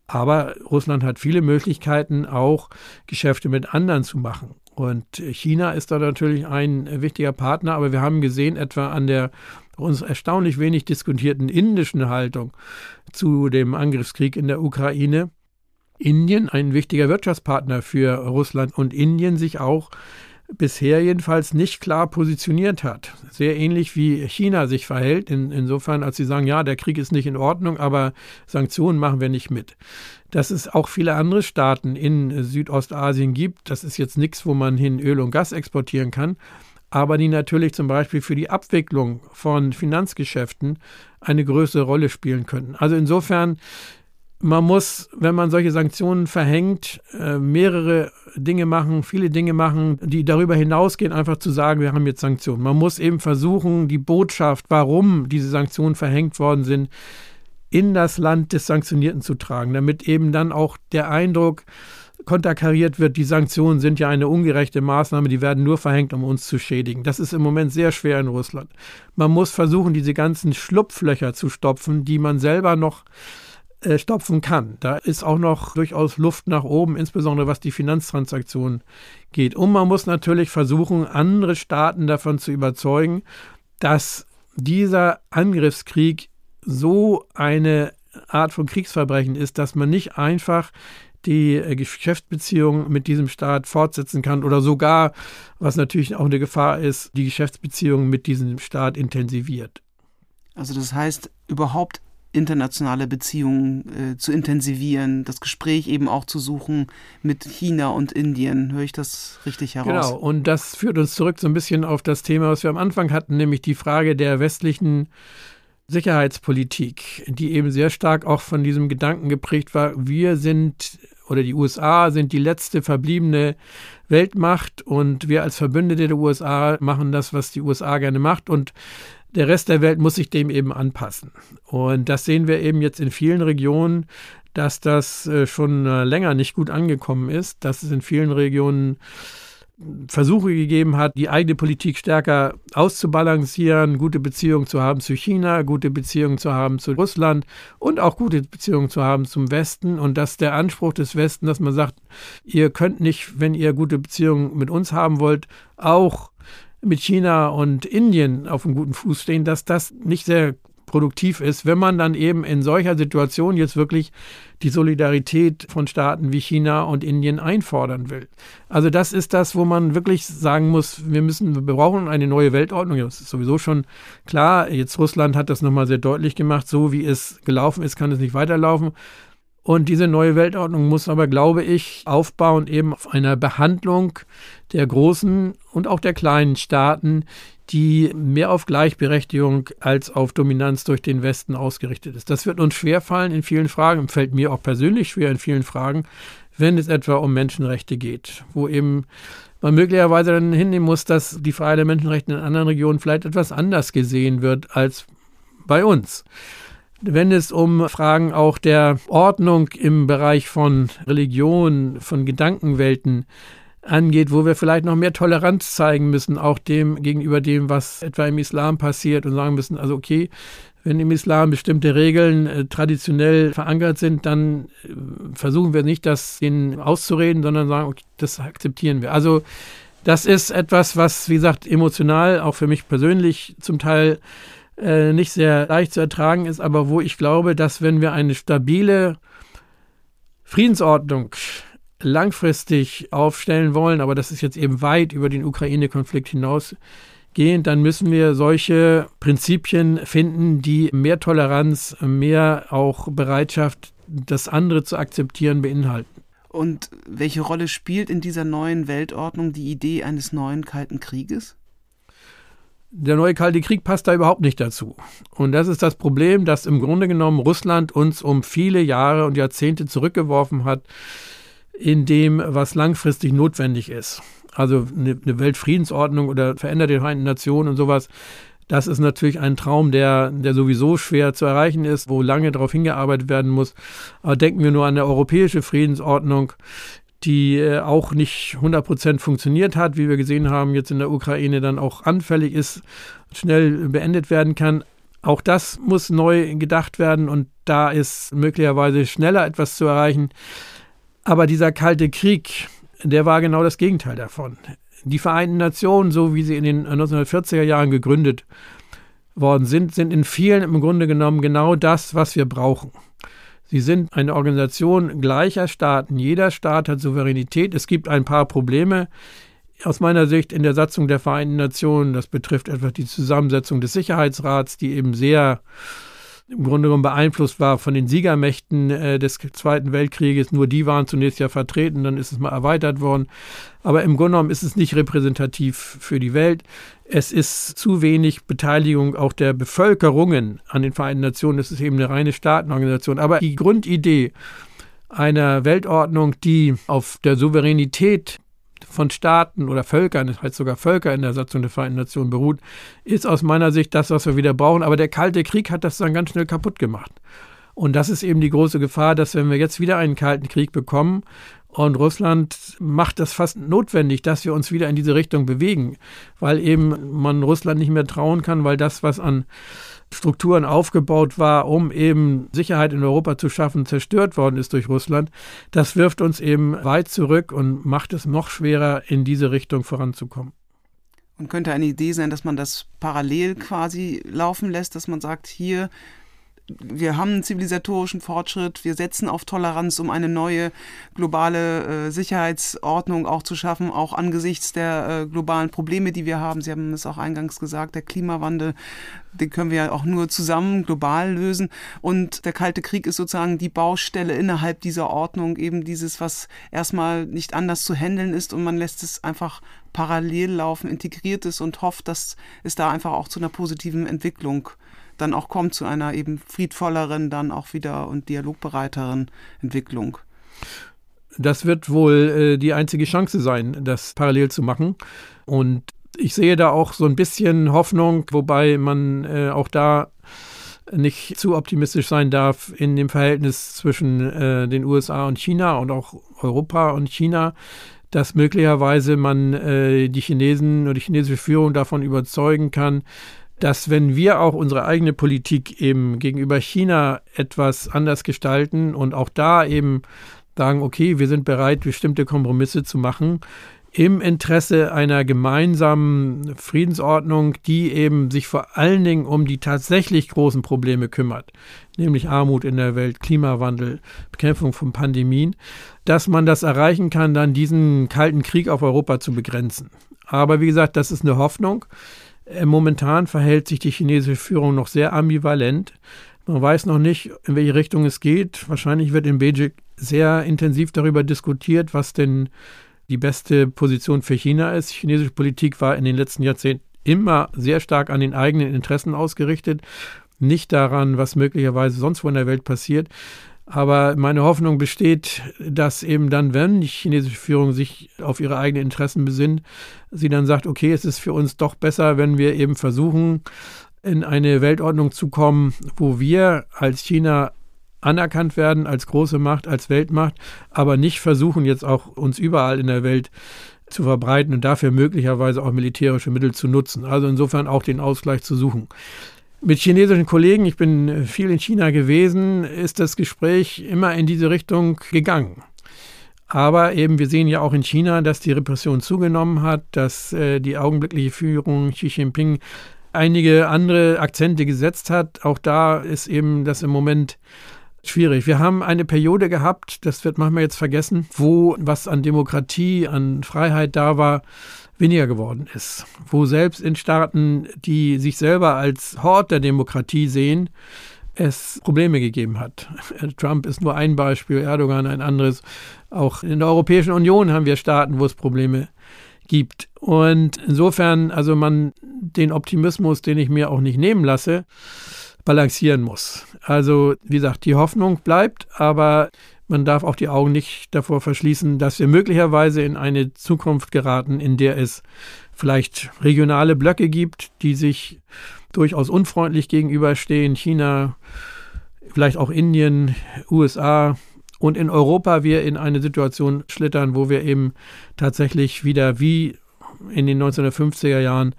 Aber Russland hat viele Möglichkeiten, auch Geschäfte mit anderen zu machen. Und China ist da natürlich ein wichtiger Partner. Aber wir haben gesehen, etwa an der uns erstaunlich wenig diskutierten indischen Haltung zu dem Angriffskrieg in der Ukraine, Indien, ein wichtiger Wirtschaftspartner für Russland, und Indien sich auch bisher jedenfalls nicht klar positioniert hat. Sehr ähnlich wie China sich verhält, in, insofern als sie sagen, ja, der Krieg ist nicht in Ordnung, aber Sanktionen machen wir nicht mit. Dass es auch viele andere Staaten in Südostasien gibt, das ist jetzt nichts, wo man hin Öl und Gas exportieren kann, aber die natürlich zum Beispiel für die Abwicklung von Finanzgeschäften eine größere Rolle spielen könnten. Also insofern, man muss, wenn man solche Sanktionen verhängt, mehrere Dinge machen, viele Dinge machen, die darüber hinausgehen, einfach zu sagen, wir haben jetzt Sanktionen. Man muss eben versuchen, die Botschaft, warum diese Sanktionen verhängt worden sind, in das Land des Sanktionierten zu tragen, damit eben dann auch der Eindruck konterkariert wird, die Sanktionen sind ja eine ungerechte Maßnahme, die werden nur verhängt, um uns zu schädigen. Das ist im Moment sehr schwer in Russland. Man muss versuchen, diese ganzen Schlupflöcher zu stopfen, die man selber noch äh, stopfen kann. Da ist auch noch durchaus Luft nach oben, insbesondere was die Finanztransaktionen geht. Und man muss natürlich versuchen, andere Staaten davon zu überzeugen, dass dieser Angriffskrieg so eine Art von Kriegsverbrechen ist, dass man nicht einfach die Geschäftsbeziehungen mit diesem Staat fortsetzen kann oder sogar, was natürlich auch eine Gefahr ist, die Geschäftsbeziehungen mit diesem Staat intensiviert. Also das heißt, überhaupt internationale Beziehungen äh, zu intensivieren, das Gespräch eben auch zu suchen mit China und Indien. Höre ich das richtig heraus? Genau, und das führt uns zurück so ein bisschen auf das Thema, was wir am Anfang hatten, nämlich die Frage der westlichen Sicherheitspolitik, die eben sehr stark auch von diesem Gedanken geprägt war, wir sind oder die U S A sind die letzte verbliebene Weltmacht und wir als Verbündete der U S A machen das, was die U S A gerne macht und der Rest der Welt muss sich dem eben anpassen. Und das sehen wir eben jetzt in vielen Regionen, dass das schon länger nicht gut angekommen ist, dass es in vielen Regionen Versuche gegeben hat, die eigene Politik stärker auszubalancieren, gute Beziehungen zu haben zu China, gute Beziehungen zu haben zu Russland und auch gute Beziehungen zu haben zum Westen. Und dass der Anspruch des Westen, dass man sagt, ihr könnt nicht, wenn ihr gute Beziehungen mit uns haben wollt, auch mit China und Indien auf einem guten Fuß stehen, dass das nicht sehr produktiv ist, wenn man dann eben in solcher Situation jetzt wirklich die Solidarität von Staaten wie China und Indien einfordern will. Also das ist das, wo man wirklich sagen muss, wir müssen, wir brauchen eine neue Weltordnung. Das ist sowieso schon klar. Jetzt Russland hat das nochmal sehr deutlich gemacht. So wie es gelaufen ist, kann es nicht weiterlaufen. Und diese neue Weltordnung muss aber, glaube ich, aufbauen eben auf einer Behandlung der großen und auch der kleinen Staaten, die mehr auf Gleichberechtigung als auf Dominanz durch den Westen ausgerichtet ist. Das wird uns schwerfallen in vielen Fragen, fällt mir auch persönlich schwer in vielen Fragen, wenn es etwa um Menschenrechte geht, wo eben man möglicherweise dann hinnehmen muss, dass die Frage der Menschenrechte in anderen Regionen vielleicht etwas anders gesehen wird als bei uns. Wenn es um Fragen auch der Ordnung im Bereich von Religion, von Gedankenwelten angeht, wo wir vielleicht noch mehr Toleranz zeigen müssen, auch dem gegenüber dem, was etwa im Islam passiert und sagen müssen, also okay, wenn im Islam bestimmte Regeln äh, traditionell verankert sind, dann äh, versuchen wir nicht, das denen auszureden, sondern sagen, okay, das akzeptieren wir. Also das ist etwas, was, wie gesagt, emotional, auch für mich persönlich zum Teil äh, nicht sehr leicht zu ertragen ist, aber wo ich glaube, dass wenn wir eine stabile Friedensordnung langfristig aufstellen wollen, aber das ist jetzt eben weit über den Ukraine-Konflikt hinausgehend, dann müssen wir solche Prinzipien finden, die mehr Toleranz, mehr auch Bereitschaft, das andere zu akzeptieren, beinhalten. Und welche Rolle spielt in dieser neuen Weltordnung die Idee eines neuen Kalten Krieges? Der neue Kalte Krieg passt da überhaupt nicht dazu. Und das ist das Problem, dass im Grunde genommen Russland uns um viele Jahre und Jahrzehnte zurückgeworfen hat, in dem, was langfristig notwendig ist. Also eine, eine Weltfriedensordnung oder veränderte Vereinten Nationen und sowas, das ist natürlich ein Traum, der, der sowieso schwer zu erreichen ist, wo lange darauf hingearbeitet werden muss. Aber denken wir nur an eine europäische Friedensordnung, die auch nicht hundert Prozent funktioniert hat, wie wir gesehen haben, jetzt in der Ukraine dann auch anfällig ist, schnell beendet werden kann. Auch das muss neu gedacht werden und da ist möglicherweise schneller etwas zu erreichen. Aber dieser Kalte Krieg, der war genau das Gegenteil davon. Die Vereinten Nationen, so wie sie in den neunzehnhundertvierziger Jahren gegründet worden sind, sind in vielen im Grunde genommen genau das, was wir brauchen. Sie sind eine Organisation gleicher Staaten. Jeder Staat hat Souveränität. Es gibt ein paar Probleme aus meiner Sicht in der Satzung der Vereinten Nationen. Das betrifft etwa die Zusammensetzung des Sicherheitsrats, die eben sehr im Grunde genommen beeinflusst war von den Siegermächten äh, des Zweiten Weltkrieges. Nur die waren zunächst ja vertreten, dann ist es mal erweitert worden. Aber im Grunde genommen ist es nicht repräsentativ für die Welt. Es ist zu wenig Beteiligung auch der Bevölkerungen an den Vereinten Nationen. Das ist eben eine reine Staatenorganisation. Aber die Grundidee einer Weltordnung, die auf der Souveränität von Staaten oder Völkern, das heißt sogar Völker in der Satzung der Vereinten Nationen beruht, ist aus meiner Sicht das, was wir wieder brauchen. Aber der Kalte Krieg hat das dann ganz schnell kaputt gemacht. Und das ist eben die große Gefahr, dass wenn wir jetzt wieder einen Kalten Krieg bekommen, und Russland macht das fast notwendig, dass wir uns wieder in diese Richtung bewegen, weil eben man Russland nicht mehr trauen kann, weil das, was an Strukturen aufgebaut war, um eben Sicherheit in Europa zu schaffen, zerstört worden ist durch Russland. Das wirft uns eben weit zurück und macht es noch schwerer, in diese Richtung voranzukommen. Und könnte eine Idee sein, dass man das parallel quasi laufen lässt, dass man sagt, hier, wir haben einen zivilisatorischen Fortschritt, wir setzen auf Toleranz, um eine neue globale äh, Sicherheitsordnung auch zu schaffen, auch angesichts der äh, globalen Probleme, die wir haben. Sie haben es auch eingangs gesagt, der Klimawandel, den können wir ja auch nur zusammen global lösen. Und der Kalte Krieg ist sozusagen die Baustelle innerhalb dieser Ordnung, eben dieses, was erstmal nicht anders zu handeln ist und man lässt es einfach parallel laufen, integriert ist und hofft, dass es da einfach auch zu einer positiven Entwicklung kommt. Dann auch kommt zu einer eben friedvolleren, dann auch wieder und dialogbereiteren Entwicklung. Das wird wohl äh, die einzige Chance sein, das parallel zu machen. Und ich sehe da auch so ein bisschen Hoffnung, wobei man äh, auch da nicht zu optimistisch sein darf in dem Verhältnis zwischen äh, den U S A und China und auch Europa und China, dass möglicherweise man äh, die Chinesen oder die chinesische Führung davon überzeugen kann, dass wenn wir auch unsere eigene Politik eben gegenüber China etwas anders gestalten und auch da eben sagen, okay, wir sind bereit, bestimmte Kompromisse zu machen, im Interesse einer gemeinsamen Friedensordnung, die eben sich vor allen Dingen um die tatsächlich großen Probleme kümmert, nämlich Armut in der Welt, Klimawandel, Bekämpfung von Pandemien, dass man das erreichen kann, dann diesen Kalten Krieg auf Europa zu begrenzen. Aber wie gesagt, das ist eine Hoffnung. Momentan verhält sich die chinesische Führung noch sehr ambivalent. Man weiß noch nicht, in welche Richtung es geht. Wahrscheinlich wird in Beijing sehr intensiv darüber diskutiert, was denn die beste Position für China ist. Chinesische Politik war in den letzten Jahrzehnten immer sehr stark an den eigenen Interessen ausgerichtet, nicht daran, was möglicherweise sonst wo in der Welt passiert. Aber meine Hoffnung besteht, dass eben dann, wenn die chinesische Führung sich auf ihre eigenen Interessen besinnt, sie dann sagt, okay, es ist für uns doch besser, wenn wir eben versuchen, in eine Weltordnung zu kommen, wo wir als China anerkannt werden, als große Macht, als Weltmacht, aber nicht versuchen, jetzt auch uns überall in der Welt zu verbreiten und dafür möglicherweise auch militärische Mittel zu nutzen. Also insofern auch den Ausgleich zu suchen. Mit chinesischen Kollegen, ich bin viel in China gewesen, ist das Gespräch immer in diese Richtung gegangen. Aber eben, wir sehen ja auch in China, dass die Repression zugenommen hat, dass äh, die augenblickliche Führung Xi Jinping einige andere Akzente gesetzt hat. Auch da ist eben das im Moment schwierig. Wir haben eine Periode gehabt, das wird manchmal jetzt vergessen, wo was an Demokratie, an Freiheit da war, weniger geworden ist, wo selbst in Staaten, die sich selber als Hort der Demokratie sehen, es Probleme gegeben hat. Trump ist nur ein Beispiel, Erdogan ein anderes. Auch in der Europäischen Union haben wir Staaten, wo es Probleme gibt. Und insofern, also man den Optimismus, den ich mir auch nicht nehmen lasse, balancieren muss. Also wie gesagt, die Hoffnung bleibt, aber man darf auch die Augen nicht davor verschließen, dass wir möglicherweise in eine Zukunft geraten, in der es vielleicht regionale Blöcke gibt, die sich durchaus unfreundlich gegenüberstehen. China, vielleicht auch Indien, U S A und in Europa wir in eine Situation schlittern, wo wir eben tatsächlich wieder wie in den neunzehnhundertfünfziger Jahren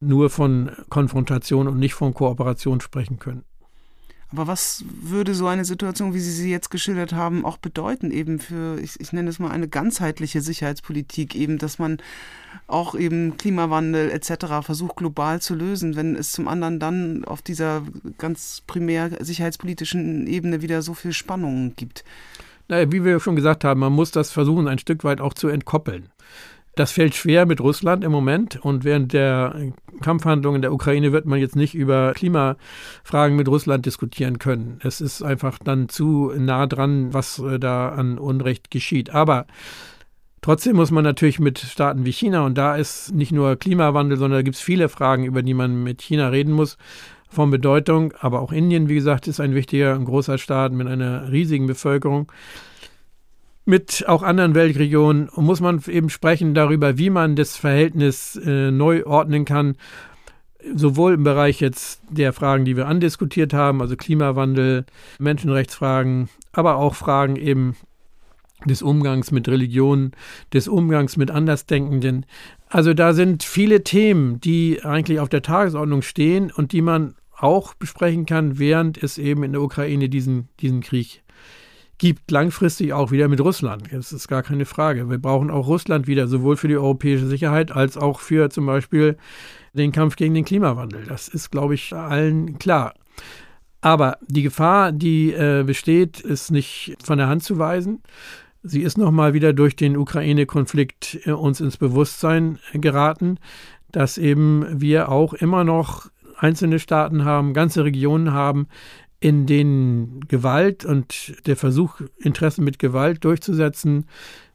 nur von Konfrontation und nicht von Kooperation sprechen können. Aber was würde so eine Situation, wie Sie sie jetzt geschildert haben, auch bedeuten eben für, ich, ich nenne es mal eine ganzheitliche Sicherheitspolitik eben, dass man auch eben Klimawandel et cetera versucht global zu lösen, wenn es zum anderen dann auf dieser ganz primär sicherheitspolitischen Ebene wieder so viel Spannungen gibt? Naja, wie wir schon gesagt haben, man muss das versuchen, ein Stück weit auch zu entkoppeln. Das fällt schwer mit Russland im Moment und während der Kampfhandlungen in der Ukraine wird man jetzt nicht über Klimafragen mit Russland diskutieren können. Es ist einfach dann zu nah dran, was da an Unrecht geschieht. Aber trotzdem muss man natürlich mit Staaten wie China, und da ist nicht nur Klimawandel, sondern da gibt es viele Fragen, über die man mit China reden muss, von Bedeutung. Aber auch Indien, wie gesagt, ist ein wichtiger und großer Staat mit einer riesigen Bevölkerung. Mit auch anderen Weltregionen muss man eben sprechen darüber, wie man das Verhältnis äh, neu ordnen kann. sowohl im Bereich jetzt der Fragen, die wir andiskutiert haben, also Klimawandel, Menschenrechtsfragen, aber auch Fragen eben des Umgangs mit Religionen, des Umgangs mit Andersdenkenden. Also da sind viele Themen, die eigentlich auf der Tagesordnung stehen und die man auch besprechen kann, während es eben in der Ukraine diesen, diesen Krieg gibt, langfristig auch wieder mit Russland. Das ist gar keine Frage. Wir brauchen auch Russland wieder, sowohl für die europäische Sicherheit als auch für zum Beispiel den Kampf gegen den Klimawandel. Das ist, glaube ich, allen klar. Aber die Gefahr, die äh, besteht, ist nicht von der Hand zu weisen. Sie ist nochmal wieder durch den Ukraine-Konflikt äh, uns ins Bewusstsein geraten, dass eben wir auch immer noch einzelne Staaten haben, ganze Regionen haben, in denen Gewalt und der Versuch, Interessen mit Gewalt durchzusetzen,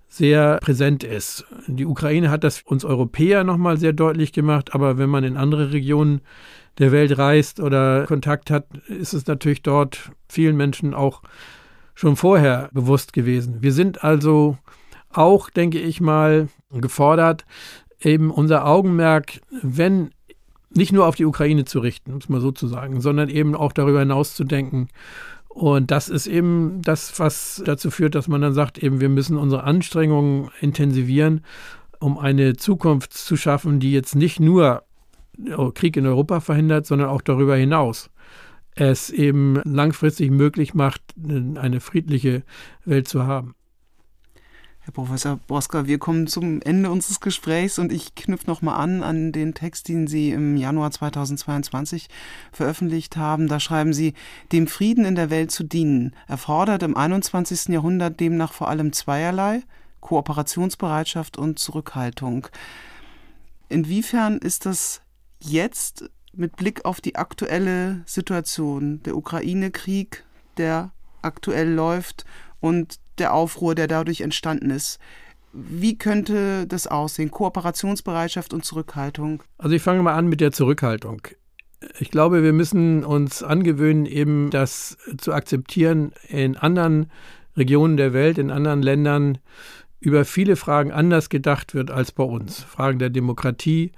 sehr präsent ist. Die Ukraine hat das uns Europäer nochmal sehr deutlich gemacht, aber wenn man in andere Regionen der Welt reist oder Kontakt hat, ist es natürlich dort vielen Menschen auch schon vorher bewusst gewesen. Wir sind also auch, denke ich mal, gefordert, eben unser Augenmerk, wenn nicht nur auf die Ukraine zu richten, muss man so zu sagen, sondern eben auch darüber hinaus zu denken. Und das ist eben das, was dazu führt, dass man dann sagt, eben wir müssen unsere Anstrengungen intensivieren, um eine Zukunft zu schaffen, die jetzt nicht nur Krieg in Europa verhindert, sondern auch darüber hinaus es eben langfristig möglich macht, eine friedliche Welt zu haben. Herr Professor Brzoska, wir kommen zum Ende unseres Gesprächs und ich knüpfe nochmal an an den Text, den Sie im Januar zweitausendzweiundzwanzig veröffentlicht haben. Da schreiben Sie, dem Frieden in der Welt zu dienen, erfordert im einundzwanzigsten Jahrhundert demnach vor allem zweierlei, Kooperationsbereitschaft und Zurückhaltung. Inwiefern ist das jetzt mit Blick auf die aktuelle Situation, der Ukraine-Krieg, der aktuell läuft und der Aufruhr, der dadurch entstanden ist? Wie könnte das aussehen? Kooperationsbereitschaft und Zurückhaltung. Also ich fange mal an mit der Zurückhaltung. Ich glaube, wir müssen uns angewöhnen, eben das zu akzeptieren, in anderen Regionen der Welt, in anderen Ländern über viele Fragen anders gedacht wird als bei uns. Fragen der Demokratie,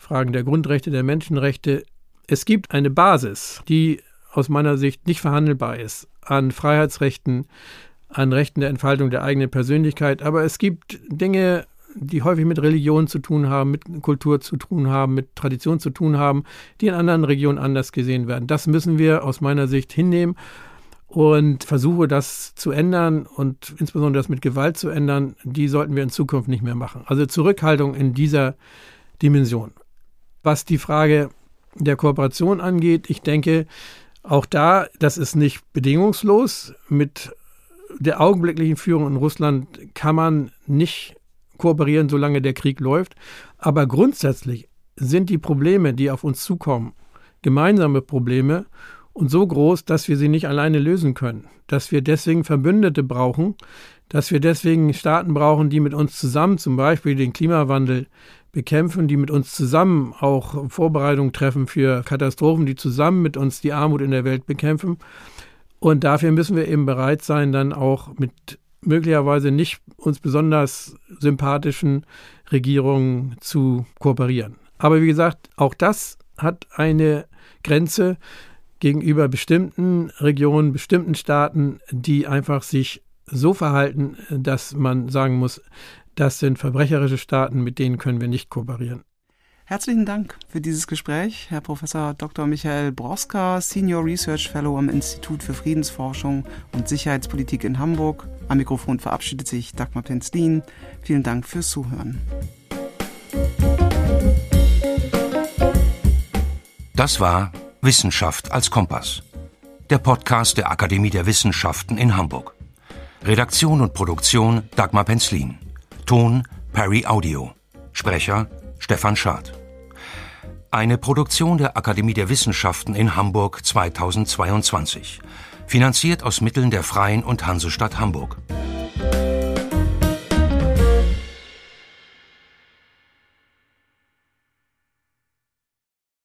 Fragen der Grundrechte, der Menschenrechte. Es gibt eine Basis, die aus meiner Sicht nicht verhandelbar ist, an Freiheitsrechten, an Rechten der Entfaltung der eigenen Persönlichkeit. Aber es gibt Dinge, die häufig mit Religion zu tun haben, mit Kultur zu tun haben, mit Tradition zu tun haben, die in anderen Regionen anders gesehen werden. Das müssen wir aus meiner Sicht hinnehmen und Versuche, das zu ändern und insbesondere das mit Gewalt zu ändern, die sollten wir in Zukunft nicht mehr machen. Also Zurückhaltung in dieser Dimension. Was die Frage der Kooperation angeht, ich denke, auch da, das ist nicht bedingungslos, mit der augenblicklichen Führung in Russland kann man nicht kooperieren, solange der Krieg läuft. Aber grundsätzlich sind die Probleme, die auf uns zukommen, gemeinsame Probleme und so groß, dass wir sie nicht alleine lösen können. Dass wir deswegen Verbündete brauchen, dass wir deswegen Staaten brauchen, die mit uns zusammen zum Beispiel den Klimawandel bekämpfen, die mit uns zusammen auch Vorbereitungen treffen für Katastrophen, die zusammen mit uns die Armut in der Welt bekämpfen. Und dafür müssen wir eben bereit sein, dann auch mit möglicherweise nicht uns besonders sympathischen Regierungen zu kooperieren. Aber wie gesagt, auch das hat eine Grenze gegenüber bestimmten Regionen, bestimmten Staaten, die einfach sich so verhalten, dass man sagen muss, das sind verbrecherische Staaten, mit denen können wir nicht kooperieren. Herzlichen Dank für dieses Gespräch, Herr Professor Doktor Michael Brzoska, Senior Research Fellow am Institut für Friedensforschung und Sicherheitspolitik in Hamburg. Am Mikrofon verabschiedet sich Dagmar Penzlin. Vielen Dank fürs Zuhören. Das war Wissenschaft als Kompass, der Podcast der Akademie der Wissenschaften in Hamburg. Redaktion und Produktion Dagmar Penzlin. Ton Perry Audio. Sprecher Stefan Schad. Eine Produktion der Akademie der Wissenschaften in Hamburg zweitausendzweiundzwanzig. Finanziert aus Mitteln der Freien und Hansestadt Hamburg.